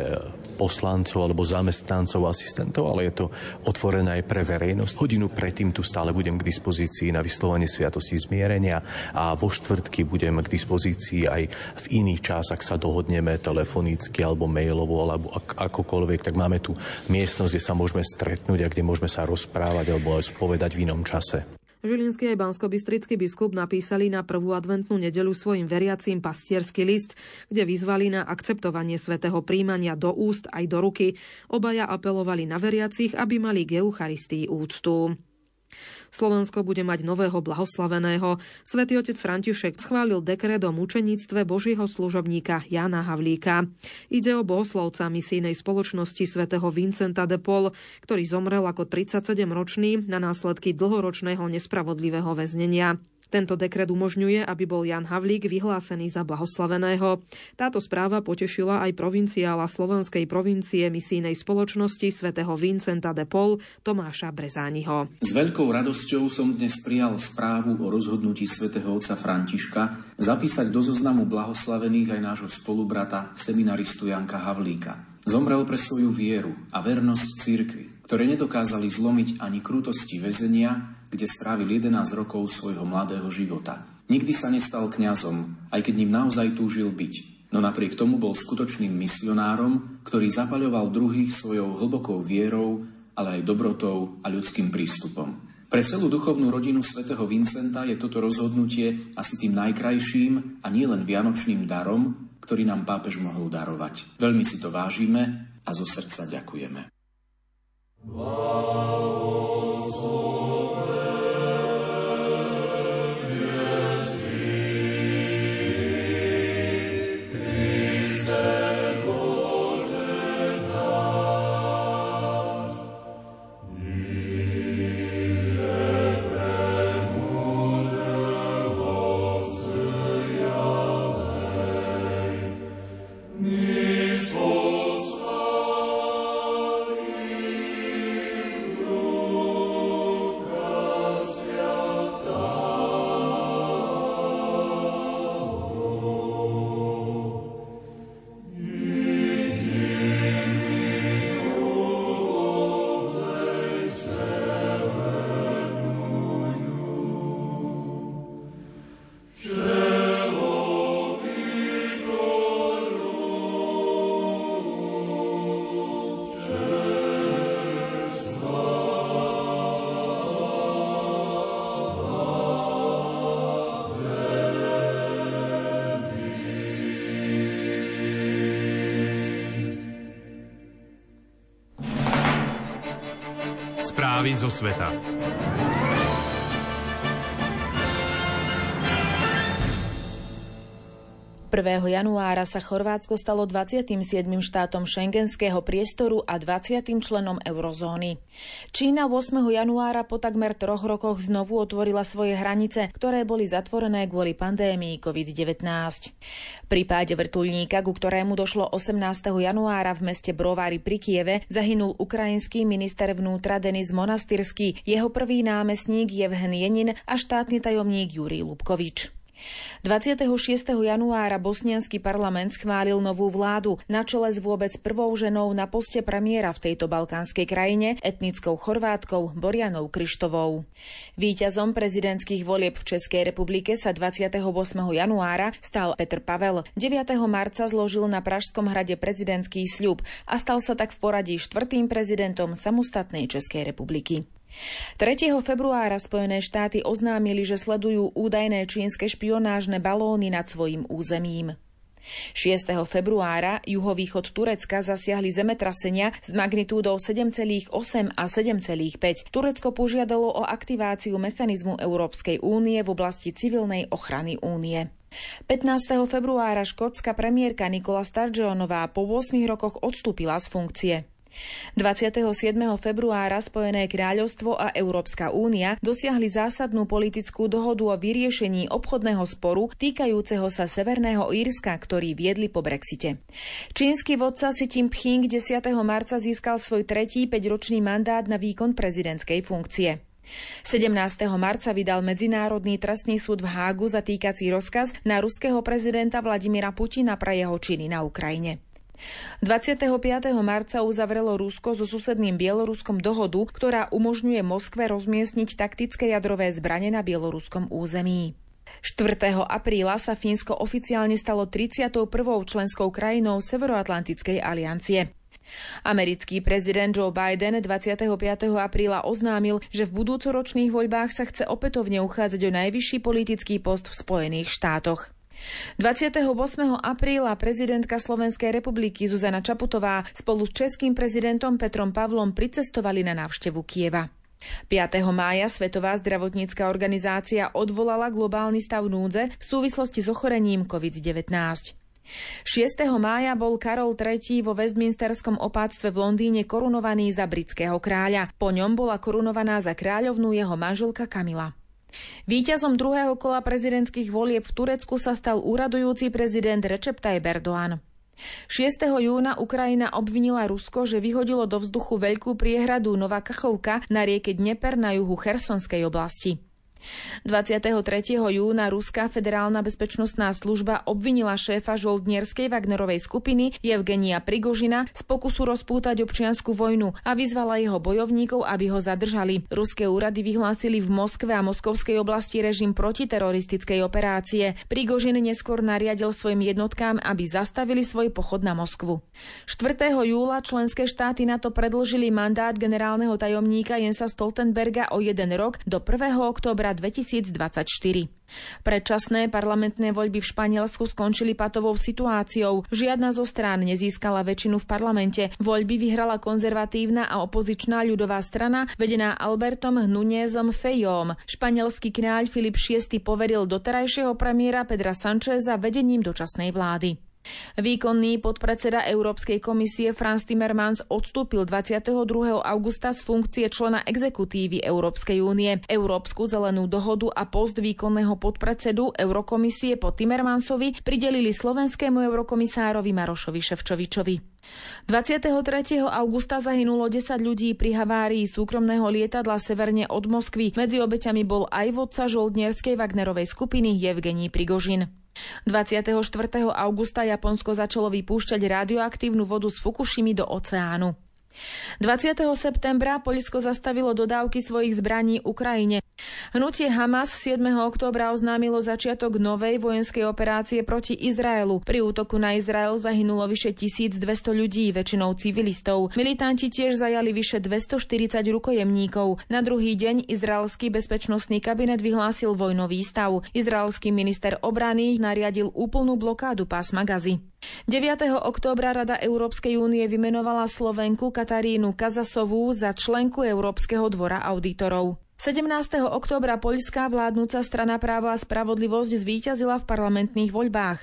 poslancov alebo zamestnancov, asistentov, ale je to otvorené aj pre verejnosť. Hodinu predtým tu stále budem k dispozícii na vyslovanie sviatosti zmierenia a vo štvrtky budem k dispozícii aj v iný čas, ak sa dohodneme telefonicky alebo mailovo alebo ak- akokoľvek, tak máme tu miestnosť, kde sa môžeme stretnúť a kde môžeme sa rozprávať alebo aj spovedať v inom čase. Žilinský aj banskobystrický biskup napísali na prvú adventnú nedeľu svojim veriacím pastiersky list, kde vyzvali na akceptovanie svätého príjmania do úst aj do ruky. Obaja apelovali na veriacich, aby mali k Eucharistii úctu. Slovensko bude mať nového blahoslaveného. Svätý otec František schválil dekret o mučeníctve Božieho služobníka Jána Havlíka. Ide o bohoslovca misijnej spoločnosti svätého Vincenta de Paul, ktorý zomrel ako tridsaťsedemročný na následky dlhoročného nespravodlivého väznenia. Tento dekret umožňuje, aby bol Ján Havlík vyhlásený za blahoslaveného. Táto správa potešila aj provinciála Slovenskej provincie misijnej spoločnosti svätého Vincenta de Paul Tomáša Brezániho. S veľkou radosťou som dnes prijal správu o rozhodnutí svätého otca Františka zapísať do zoznamu blahoslavených aj nášho spolubrata, seminaristu Janka Havlíka. Zomrel pre svoju vieru a vernosť cirkvi, ktoré nedokázali zlomiť ani krutosti väzenia, kde strávil jedenásť rokov svojho mladého života. Nikdy sa nestal kňazom, aj keď ním naozaj túžil byť, no napriek tomu bol skutočným misionárom, ktorý zapaľoval druhých svojou hlbokou vierou, ale aj dobrotou a ľudským prístupom. Pre celú duchovnú rodinu svätého Vincenta je toto rozhodnutie asi tým najkrajším a nielen vianočným darom, ktorý nám pápež mohol darovať. Veľmi si to vážime a zo srdca ďakujeme. Správy zo sveta. prvého januára sa Chorvátsko stalo dvadsiatym siedmym štátom šengenského priestoru a dvadsiatym členom eurozóny. Čína ôsmeho januára po takmer troch rokoch znovu otvorila svoje hranice, ktoré boli zatvorené kvôli pandémii covid devätnásť. Pri páde vrtuľníka, ku ktorému došlo osemnásteho januára v meste Brovary pri Kieve, zahynul ukrajinský minister vnútra Denis Monastyrský, jeho prvý námestník Jevhen Jenin a štátny tajomník Jurij Lubkovič. dvadsiateho šiesteho januára bosniansky parlament schválil novú vládu na čele s vôbec prvou ženou na poste premiéra v tejto balkánskej krajine, etnickou Chorvátkou Borjanou Krištovou. Víťazom prezidentských volieb v Českej republike sa dvadsiateho ôsmeho januára stal Petr Pavel. deviateho marca zložil na Pražskom hrade prezidentský sľub a stal sa tak v poradí štvrtým prezidentom samostatnej Českej republiky. tretieho februára Spojené štáty oznámili, že sledujú údajné čínske špionážne balóny nad svojím územím. šiesteho februára juhovýchod Turecka zasiahli zemetrasenia s magnitúdou sedem celá osem a sedem celá päť. Turecko požiadalo o aktiváciu mechanizmu Európskej únie v oblasti civilnej ochrany únie. pätnásteho februára škótska premiérka Nicola Sturgeonová po ôsmich rokoch odstúpila z funkcie. dvadsiateho siedmeho februára Spojené kráľovstvo a Európska únia dosiahli zásadnú politickú dohodu o vyriešení obchodného sporu týkajúceho sa Severného Írska, ktorý viedli po Brexite. Čínsky vodca Xi Jinping desiateho marca získal svoj tretí päťročný mandát na výkon prezidentskej funkcie. sedemnásteho marca vydal Medzinárodný trestný súd v Hágu zatýkací rozkaz na ruského prezidenta Vladimíra Putina pre jeho činy na Ukrajine. dvadsiateho piateho marca uzavrelo Rusko so susedným Bieloruskom dohodu, ktorá umožňuje Moskve rozmiestniť taktické jadrové zbrane na bieloruskom území. štvrtého apríla sa Fínsko oficiálne stalo tridsiatou prvou členskou krajinou Severoatlantickej aliancie. Americký prezident Joe Biden dvadsiateho piateho apríla oznámil, že v budúcoročných voľbách sa chce opätovne uchádzať o najvyšší politický post v Spojených štátoch. dvadsiateho ôsmeho apríla prezidentka Slovenskej republiky Zuzana Čaputová spolu s českým prezidentom Petrom Pavlom pricestovali na návštevu Kieva. piateho mája Svetová zdravotnícka organizácia odvolala globálny stav núdze v súvislosti s ochorením kovid devätnásť. šiesteho mája bol Karol tretí vo Westminsterskom opáctve v Londýne korunovaný za britského kráľa. Po ňom bola korunovaná za kráľovnú jeho manželka Kamila. Víťazom druhého kola prezidentských volieb v Turecku sa stal úradujúci prezident Recep Tayyip Erdoğan. šiesteho júna Ukrajina obvinila Rusko, že vyhodilo do vzduchu veľkú priehradu Nová Kachovka na rieke Dnieper na juhu Chersonskej oblasti. dvadsiateho tretieho júna Ruská federálna bezpečnostná služba obvinila šéfa žoldnierskej Wagnerovej skupiny Jevgenia Prigožina z pokusu rozpútať občiansku vojnu a vyzvala jeho bojovníkov, aby ho zadržali. Ruské úrady vyhlásili v Moskve a moskovskej oblasti režim protiteroristickej operácie. Prigožin neskôr nariadil svojim jednotkám, aby zastavili svoj pochod na Moskvu. štvrtého júla členské štáty NATO predĺžili mandát generálneho tajomníka Jensa Stoltenberga o jeden rok do prvého októbra dvetisícdvadsaťštyri. Predčasné parlamentné voľby v Španielsku skončili patovou situáciou. Žiadna zo strán nezískala väčšinu v parlamente. Voľby vyhrala konzervatívna a opozičná ľudová strana, vedená Albertom Núñezom Feijóom. Španielský kráľ Filip šiesty poveril doterajšieho premiéra Pedra Sancheza vedením dočasnej vlády. Výkonný podpredseda Európskej komisie Frans Timmermans odstúpil dvadsiateho druhého augusta z funkcie člena exekutívy Európskej únie. Európsku zelenú dohodu a post výkonného podpredsedu Eurokomisie po Timmermansovi pridelili slovenskému eurokomisárovi Marošovi Šefčovičovi. dvadsiateho tretieho augusta zahynulo desať ľudí pri havárii súkromného lietadla severne od Moskvy. Medzi obeťami bol aj vodca žoldnierskej Wagnerovej skupiny Jevgenij Prigožin. dvadsiateho štvrtého augusta Japonsko začalo vypúšťať radioaktívnu vodu z Fukušimy do oceánu. dvadsiateho septembra Poľsko zastavilo dodávky svojich zbraní Ukrajine. Hnutie Hamas siedmeho októbra oznámilo začiatok novej vojenskej operácie proti Izraelu. Pri útoku na Izrael zahynulo vyše tisícdvesto ľudí, väčšinou civilistov. Militanti tiež zajali vyše dvestoštyridsať rukojemníkov. Na druhý deň izraelský bezpečnostný kabinet vyhlásil vojnový stav. Izraelský minister obrany nariadil úplnú blokádu pásma Gazy. deviateho októbra Rada Európskej únie vymenovala Slovenku Katarínu Kazasovú za členku Európskeho dvora auditorov. sedemnásteho októbra poľská vládnuca strana Práva a spravodlivosť zvíťazila v parlamentných voľbách.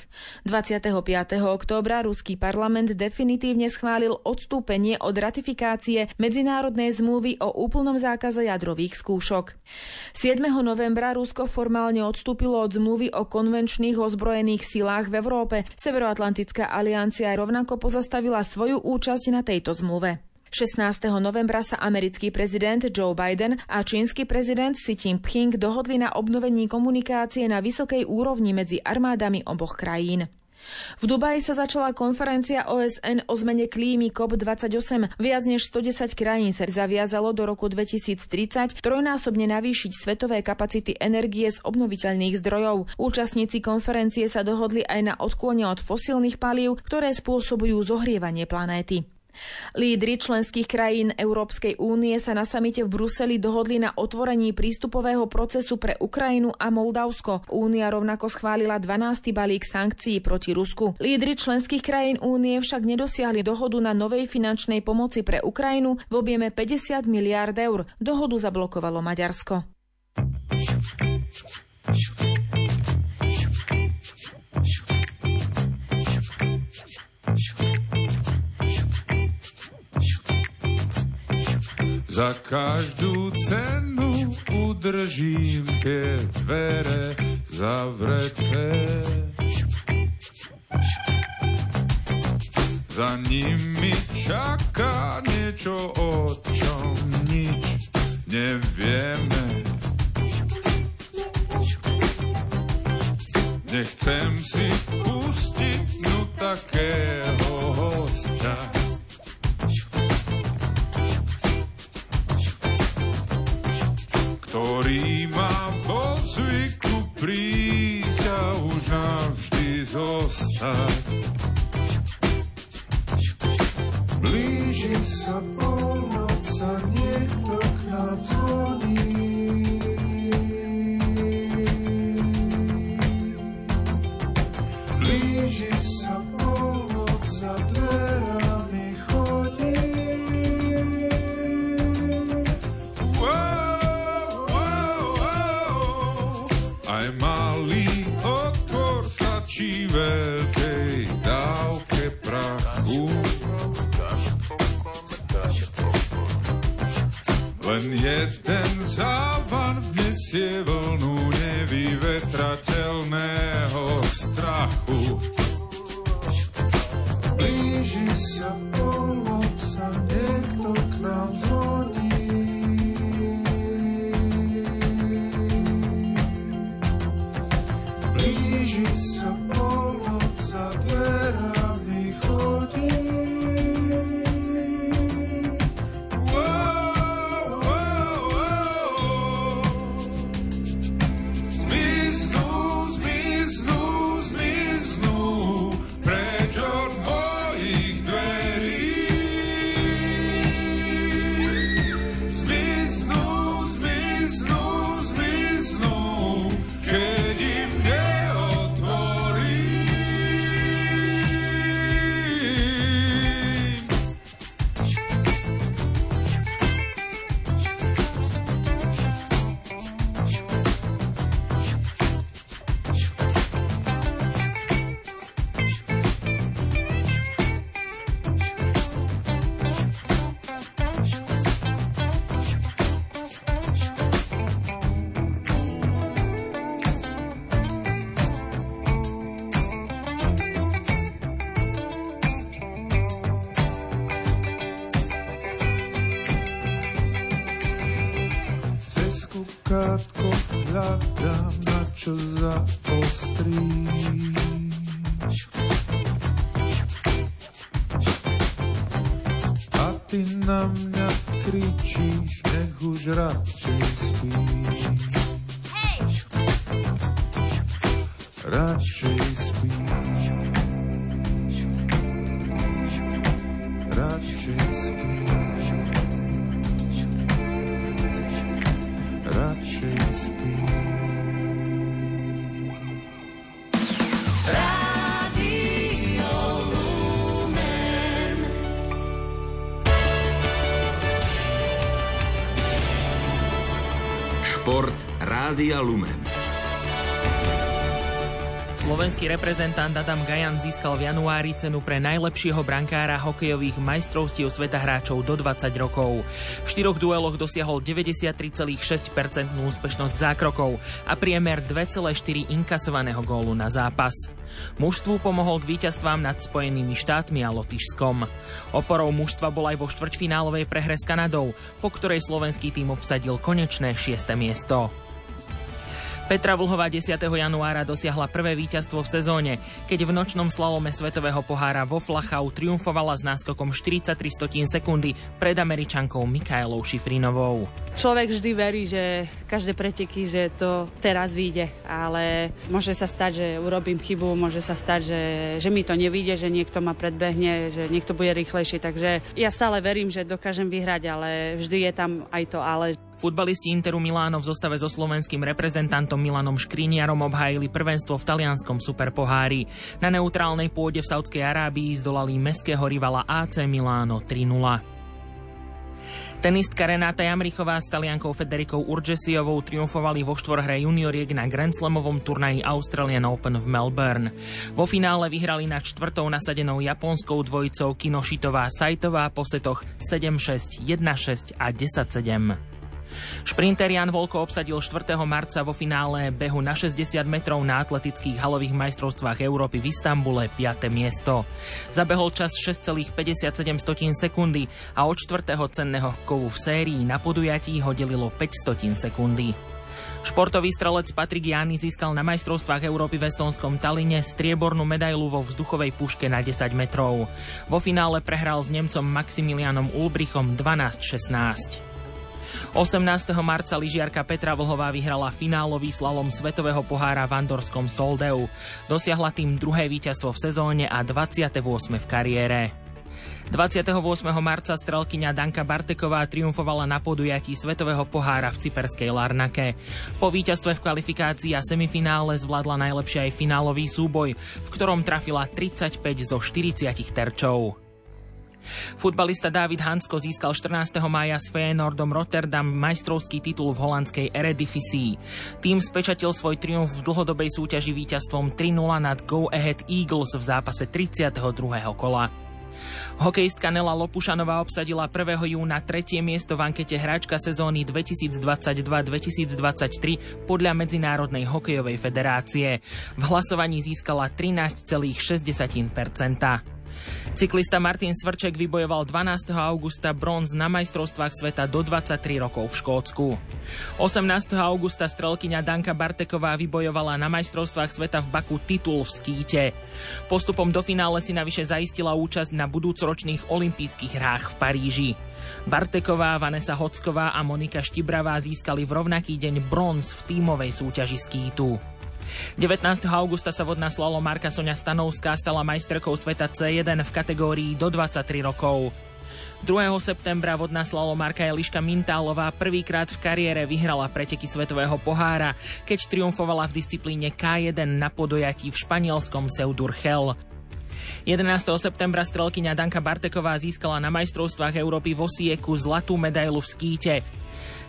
dvadsiateho piateho októbra ruský parlament definitívne schválil odstúpenie od ratifikácie medzinárodnej zmluvy o úplnom zákaze jadrových skúšok. siedmeho novembra Rusko formálne odstúpilo od zmluvy o konvenčných ozbrojených silách v Európe. Severoatlantická aliancia rovnako pozastavila svoju účasť na tejto zmluve. šestnásteho novembra sa americký prezident Joe Biden a čínsky prezident Xi Jinping dohodli na obnovení komunikácie na vysokej úrovni medzi armádami oboch krajín. V Dubaji sa začala konferencia O S N o zmene klímy C O P dvadsaťosem. Viac než sto desať krajín sa zaviazalo do roku dvetisíctridsať trojnásobne navýšiť svetové kapacity energie z obnoviteľných zdrojov. Účastníci konferencie sa dohodli aj na odklone od fosílnych palív, ktoré spôsobujú zohrievanie planéty. Lídri členských krajín Európskej únie sa na samite v Bruseli dohodli na otvorení prístupového procesu pre Ukrajinu a Moldavsko. Únia rovnako schválila dvanásty balík sankcií proti Rusku. Lídri členských krajín únie však nedosiahli dohodu na novej finančnej pomoci pre Ukrajinu v objeme päťdesiat miliárd eur. Dohodu zablokovalo Maďarsko. Za každú cenu udržím tie dvere zavreté. Za nimi čaká niečo, o čom nič nevieme. Nechcem si pustiť no takého hostia. Ktorý má vo zvyku prísť a už navždy zostať. Blíži sa polnoc a niekto k nám zvoní. Blíži sa polnoc a dverami chodí. Aj malý otvor stačí veľkej dávke prachu. Len jeden závan vniesie vlnu nevyvetrateľného strachu. Blíži sa pomoc a niekto k nám zvoní. Krátko hľadám, na čo zaostríš. A ty na mňa kričíš, nech už radšej spíš. Radšej spíš. Radšej spíš. Šport Rádia Lumen. Slovenský reprezentant Adam Gajan získal v januári cenu pre najlepšieho brankára hokejových majstrovstiev sveta hráčov do dvadsať rokov. V štyroch dueloch dosiahol deväťdesiattri celá šesť percent úspešnosť zákrokov a priemer dva celé štyri inkasovaného gólu na zápas. Mužstvu pomohol k víťazstvám nad Spojenými štátmi a Lotyšskom. Oporou mužstva bol aj vo štvrťfinálovej prehre s Kanadou, po ktorej slovenský tím obsadil konečné šieste miesto. Petra Vlhová desiateho januára dosiahla prvé víťazstvo v sezóne, keď v nočnom slalome svetového pohára vo Flachau triumfovala s náskokom štyridsaťtri stotín sekundy pred Američankou Mikaelou Šifrinovou. Človek vždy verí, že každé preteky, že to teraz vyjde, ale môže sa stať, že urobím chybu, môže sa stať, že, že mi to nevyjde, že niekto ma predbehne, že niekto bude rýchlejší, takže ja stále verím, že dokážem vyhrať, ale vždy je tam aj to ale. Futbalisti Interu Miláno v zostave so slovenským reprezentantom Milanom Škriniarom obhájili prvenstvo v talianskom superpohári. Na neutrálnej pôde v Saudskej Arábii zdolali mestského rivala á cé Miláno tri nula. Tenistka Renáta Jamrichová s Taliankou Federikou Urgesiovou triumfovali vo štvorhre junioriek na Grand Slamovom turnaji Australian Open v Melbourne. Vo finále vyhrali nad štvrtou nasadenou japonskou dvojicou Kinošitová Saitová po setoch sedem šesť, jeden šesť a desať sedem. Šprinter Jan Volko obsadil štvrtého marca vo finále behu na šesťdesiat metrov na atletických halových majstrovstvách Európy v Istanbule piate miesto. Zabehol čas šesť celá päťdesiatsedem sekundy a od štvrtého cenného kovu v sérii na podujatí ho delilo päť stotín sekundy. Športový strelec Patrik Jány získal na majstrovstvách Európy v estonskom Talline striebornú medailu vo vzduchovej puške na desať metrov. Vo finále prehral s Nemcom Maximilianom Ulbrichom dvanásť šestnásť. osemnásteho marca lyžiarka Petra Vlhová vyhrala finálový slalom svetového pohára v andorskom Soldeu. Dosiahla tým druhé víťazstvo v sezóne a dvadsiate ôsme v kariére. dvadsiateho ôsmeho marca strelkyňa Danka Barteková triumfovala na podujatí svetového pohára v cyperskej Larnake. Po víťazstve v kvalifikácii a semifinále zvládla najlepšie aj finálový súboj, v ktorom trafila tridsaťpäť zo štyridsať terčov. Futbalista Dávid Hansko získal štrnásteho mája s Feyenoordom Rotterdam majstrovský titul v holandskej Eredivisii. Tým spečatil svoj triumf v dlhodobej súťaži víťazstvom tri nula nad Go Ahead Eagles v zápase tridsiateho druhého kola. Hokejistka Nela Lopušanová obsadila prvého júna tretie miesto v ankete Hráčka sezóny dvetisícdvadsaťdva dvetisícdvadsaťtri podľa Medzinárodnej hokejovej federácie. V hlasovaní získala trinásť celá šesť percenta. Cyklista Martin Svrček vybojoval dvanásteho augusta bronz na majstrovstvách sveta do dvadsaťtri rokov v Škótsku. osemnásteho augusta strelkyňa Danka Barteková vybojovala na majstrovstvách sveta v Baku titul v skíte. Postupom do finále si navyše zaistila účasť na budúcoročných olympijských hrách v Paríži. Barteková, Vanessa Hocková a Monika Štibravá získali v rovnaký deň bronz v tímovej súťaži skítu. devätnásteho augusta sa vodná slalomárka Soňa Stanovská stala majsterkou sveta cé jeden v kategórii do dvadsaťtri rokov. druhého septembra vodná slalomárka Eliška Mintálová prvýkrát v kariére vyhrala preteky svetového pohára, keď triumfovala v disciplíne ká jeden na podujatí v španielskom Seudurchel. jedenásteho septembra strelkyňa Danka Barteková získala na majstrovstvách Európy v Osieku zlatú medailu v skíte.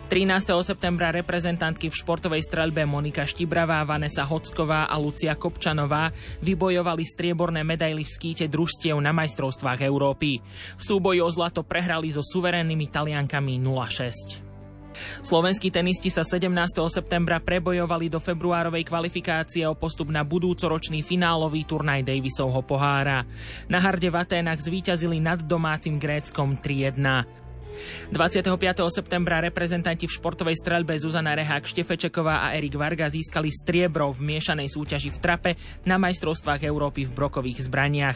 trinásteho septembra reprezentantky v športovej streľbe Monika Štibravá, Vanessa Hocková a Lucia Kopčanová vybojovali strieborné medaily v skíte družstiev na majstrovstvách Európy. V súboji o zlato prehrali so suverénnymi Taliankami nula šesť. Slovenskí tenisti sa sedemnásteho septembra prebojovali do februárovej kvalifikácie o postup na budúcoročný finálový turnaj Davisovho pohára. Na harde v Aténach zvíťazili nad domácim Gréckom tri jedna. dvadsiateho piateho septembra reprezentanti v športovej streľbe Zuzana Rehák, Štefečeková a Erik Varga získali striebro v miešanej súťaži v trape na majstrovstvách Európy v brokových zbraniach.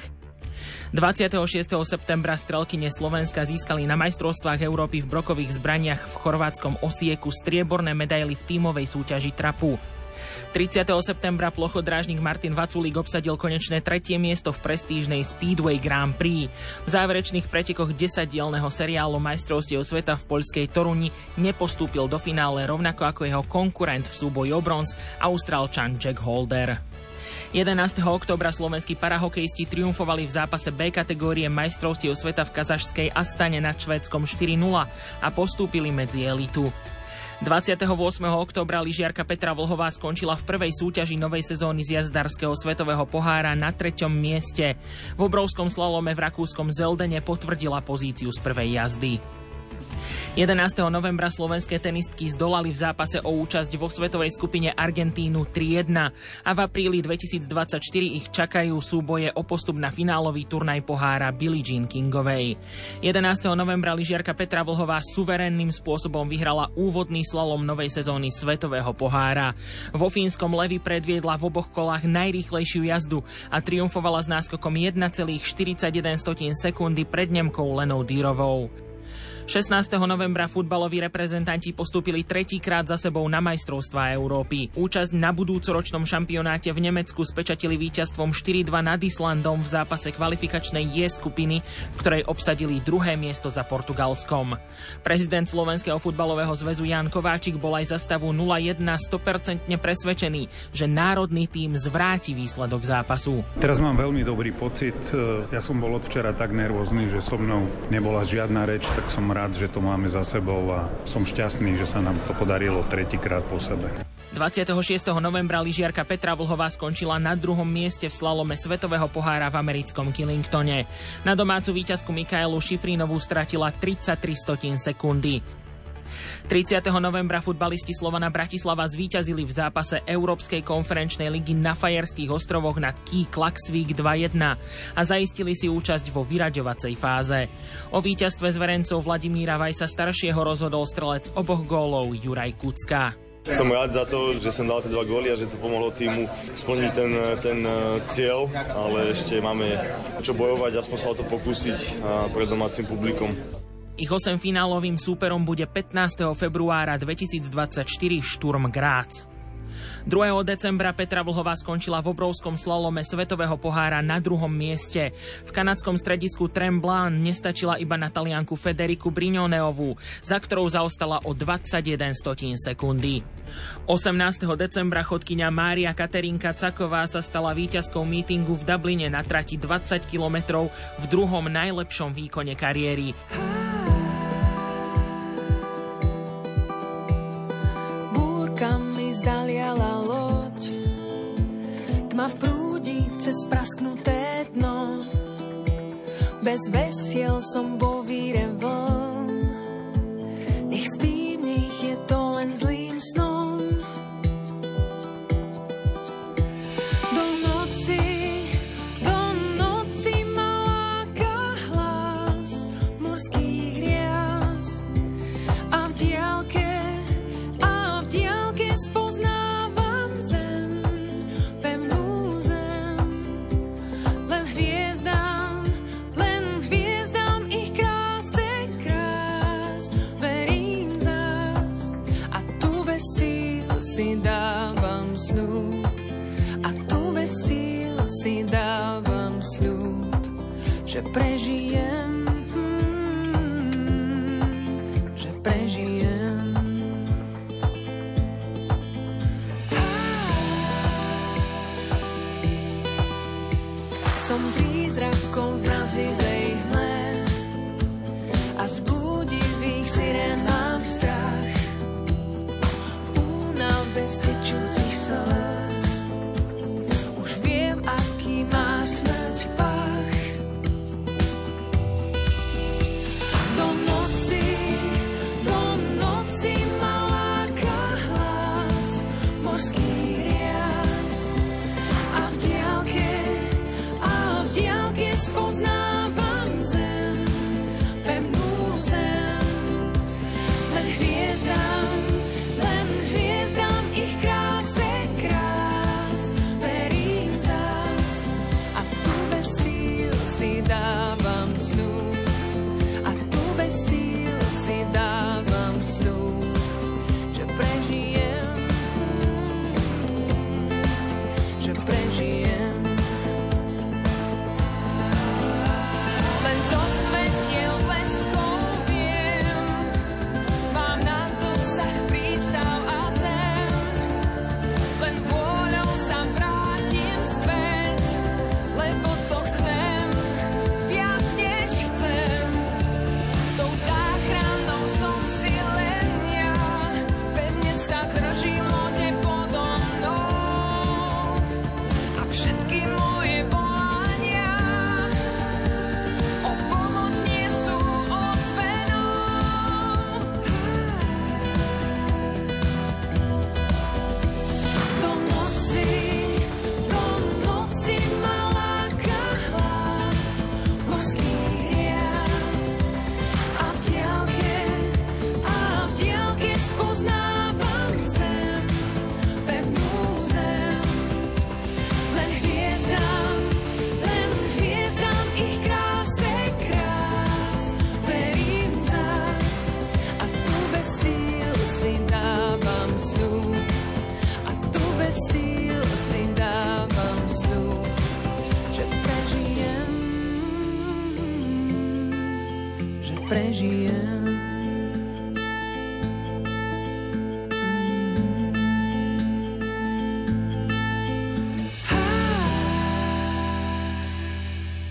dvadsiateho šiesteho septembra strelkyne Slovenska získali na majstrovstvách Európy v brokových zbraniach v chorvátskom Osieku strieborné medaily v tímovej súťaži trapu. tridsiateho septembra plochodrážnik Martin Vaculík obsadil konečné tretie miesto v prestížnej Speedway Grand Prix. V záverečných pretekoch desaťdielneho seriálu majstrovstiev sveta v poľskej Toruni nepostúpil do finále rovnako ako jeho konkurent v súboji o bronz Austrálčan Jack Holder. jedenásteho októbra slovenskí parahokejisti triumfovali v zápase B kategórie majstrovstiev sveta v kazašskej Astane nad Švédskom štyri nula a postúpili medzi elitu. dvadsiateho ôsmeho októbra lyžiarka Petra Vlhová skončila v prvej súťaži novej sezóny z jazdarského svetového pohára na treťom mieste. V obrovskom slalome v rakúskom Zeldene potvrdila pozíciu z prvej jazdy. jedenásteho novembra slovenské tenistky zdolali v zápase o účasť vo svetovej skupine Argentínu tri jedna a v apríli dvetisícdvadsaťštyri ich čakajú súboje o postup na finálový turnaj pohára Billie Jean Kingovej. jedenásteho novembra lyžiarka Petra Vlhová suverenným spôsobom vyhrala úvodný slalom novej sezóny svetového pohára. Vo fínskom Levi predviedla v oboch kolách najrýchlejšiu jazdu a triumfovala s náskokom jedna celá štyridsaťjeden sekundy pred Nemkou Lenou Dýrovou. šestnásteho novembra futbaloví reprezentanti postúpili tretíkrát za sebou na majstrovstvá Európy. Účasť na budúcoročnom šampionáte v Nemecku spečatili víťazstvom štyri dva nad Islandom v zápase kvalifikačnej J skupiny, v ktorej obsadili druhé miesto za Portugalskom. Prezident Slovenského futbalového zväzu Ján Kováčik bol aj za stavu nula jedna sto percent presvedčený, že národný tím zvráti výsledok zápasu. Teraz mám veľmi dobrý pocit. Ja som bol od včera tak nervózny, že so mnou nebola žiadna reč, tak som rád, že to máme za sebou a som šťastný, že sa nám to podarilo tretíkrát po sebe. dvadsiateho šiesteho novembra lyžiarka Petra Vlhová skončila na druhom mieste v slalome svetového pohára v americkom Killingtone. Na domácu víťazku Mikaelu Šifrinovú stratila tridsaťtri stotín sekundy. tridsiateho novembra futbalisti Slovana Bratislava zvíťazili v zápase Európskej konferenčnej ligy na Fajerských ostrovoch nad Ký Klaksvík dva jedna a zaistili si účasť vo vyraďovacej fáze. O víťazstve s verencov Vladimíra Vajsa staršieho rozhodol strelec oboch gólov Juraj Kucka. Som rád za to, že som dal tie dva góly a že to pomohlo týmu splniť ten, ten cieľ, ale ešte máme čo bojovať, aspoň sa o to pokúsiť pred domácim publikom. Ich osem finálovým súperom bude pätnásteho februára dvetisícdvadsaťštyri Šturm Grác. druhého decembra Petra Vlhová skončila v obrovskom slalome svetového pohára na druhom mieste. V kanadskom stredisku Tremblant nestačila iba na Talianku Federiku Brignoneovú, za ktorou zaostala o dvadsaťjeden stotín sekundy. osemnásteho decembra chodkyňa Mária Katerínka Caková sa stala víťazkou mítingu v Dubline na trati dvadsať kilometrov v druhom najlepšom výkone kariéry. Zaliala loď, tma v prúdi cez prasknuté dno. Bez vesiel som vo víre vln, nech spí v nich, je to len zlým snom. Do noci, do noci ma láka hlas morských riaz a v diaľke dávam sľub, a tu bez síl si dávam sľub, že prežijem, že prežijem. Som prízrakom v mrazivej hmle a z blúdivých sirén mám strach. Bez tečúcich slz už viem, aký má smrť pach. Do noci, do noci ma láka hlas morských riaz a v diaľke, a v diaľke spoznávam zem, pevnú zem, len hviezdám, len hviezdám ich kráse krásne. že prežijem.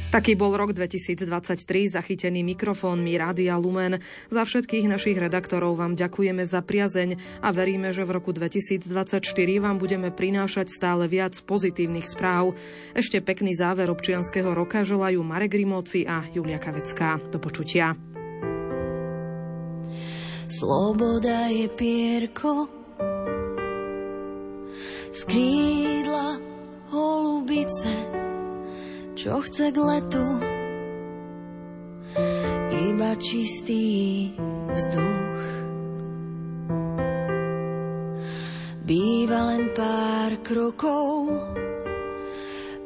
Taký bol rok dvetisíctridsaťtri, zachytený mikrofónmi Rádia Lumen. Za všetkých našich redaktorov vám ďakujeme za priazeň a veríme, že v roku dvetisíctridsaťštyri vám budeme prinášať stále viac pozitívnych správ. Ešte pekný záver občianskeho roka želajú Marek Rimóci a Julia Kavecká. Do počutia. Sloboda je pierko z krídla holubice, čo chce k letu iba čistý vzduch. Býva len pár krokov,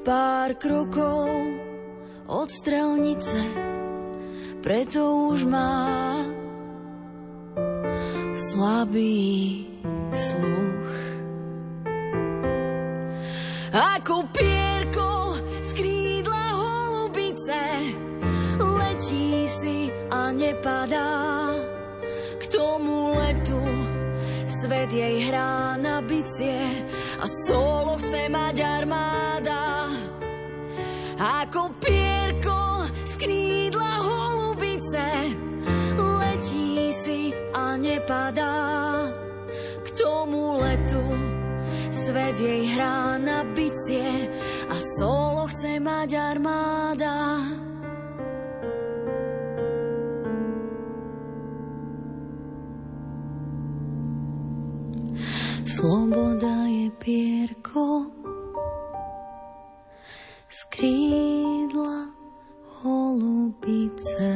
pár krokov od strelnice, preto už má slabý sluch. Ako pierko skrý letí si a nepadá, k tomu letu svet jej hrá na bicie a solo chce mať armáda. Ako pierko z krídla holubice letí si a nepadá, k tomu letu svet jej hrá na bicie a solo chce mať armáda. Sloboda je pierko z krídla holubice.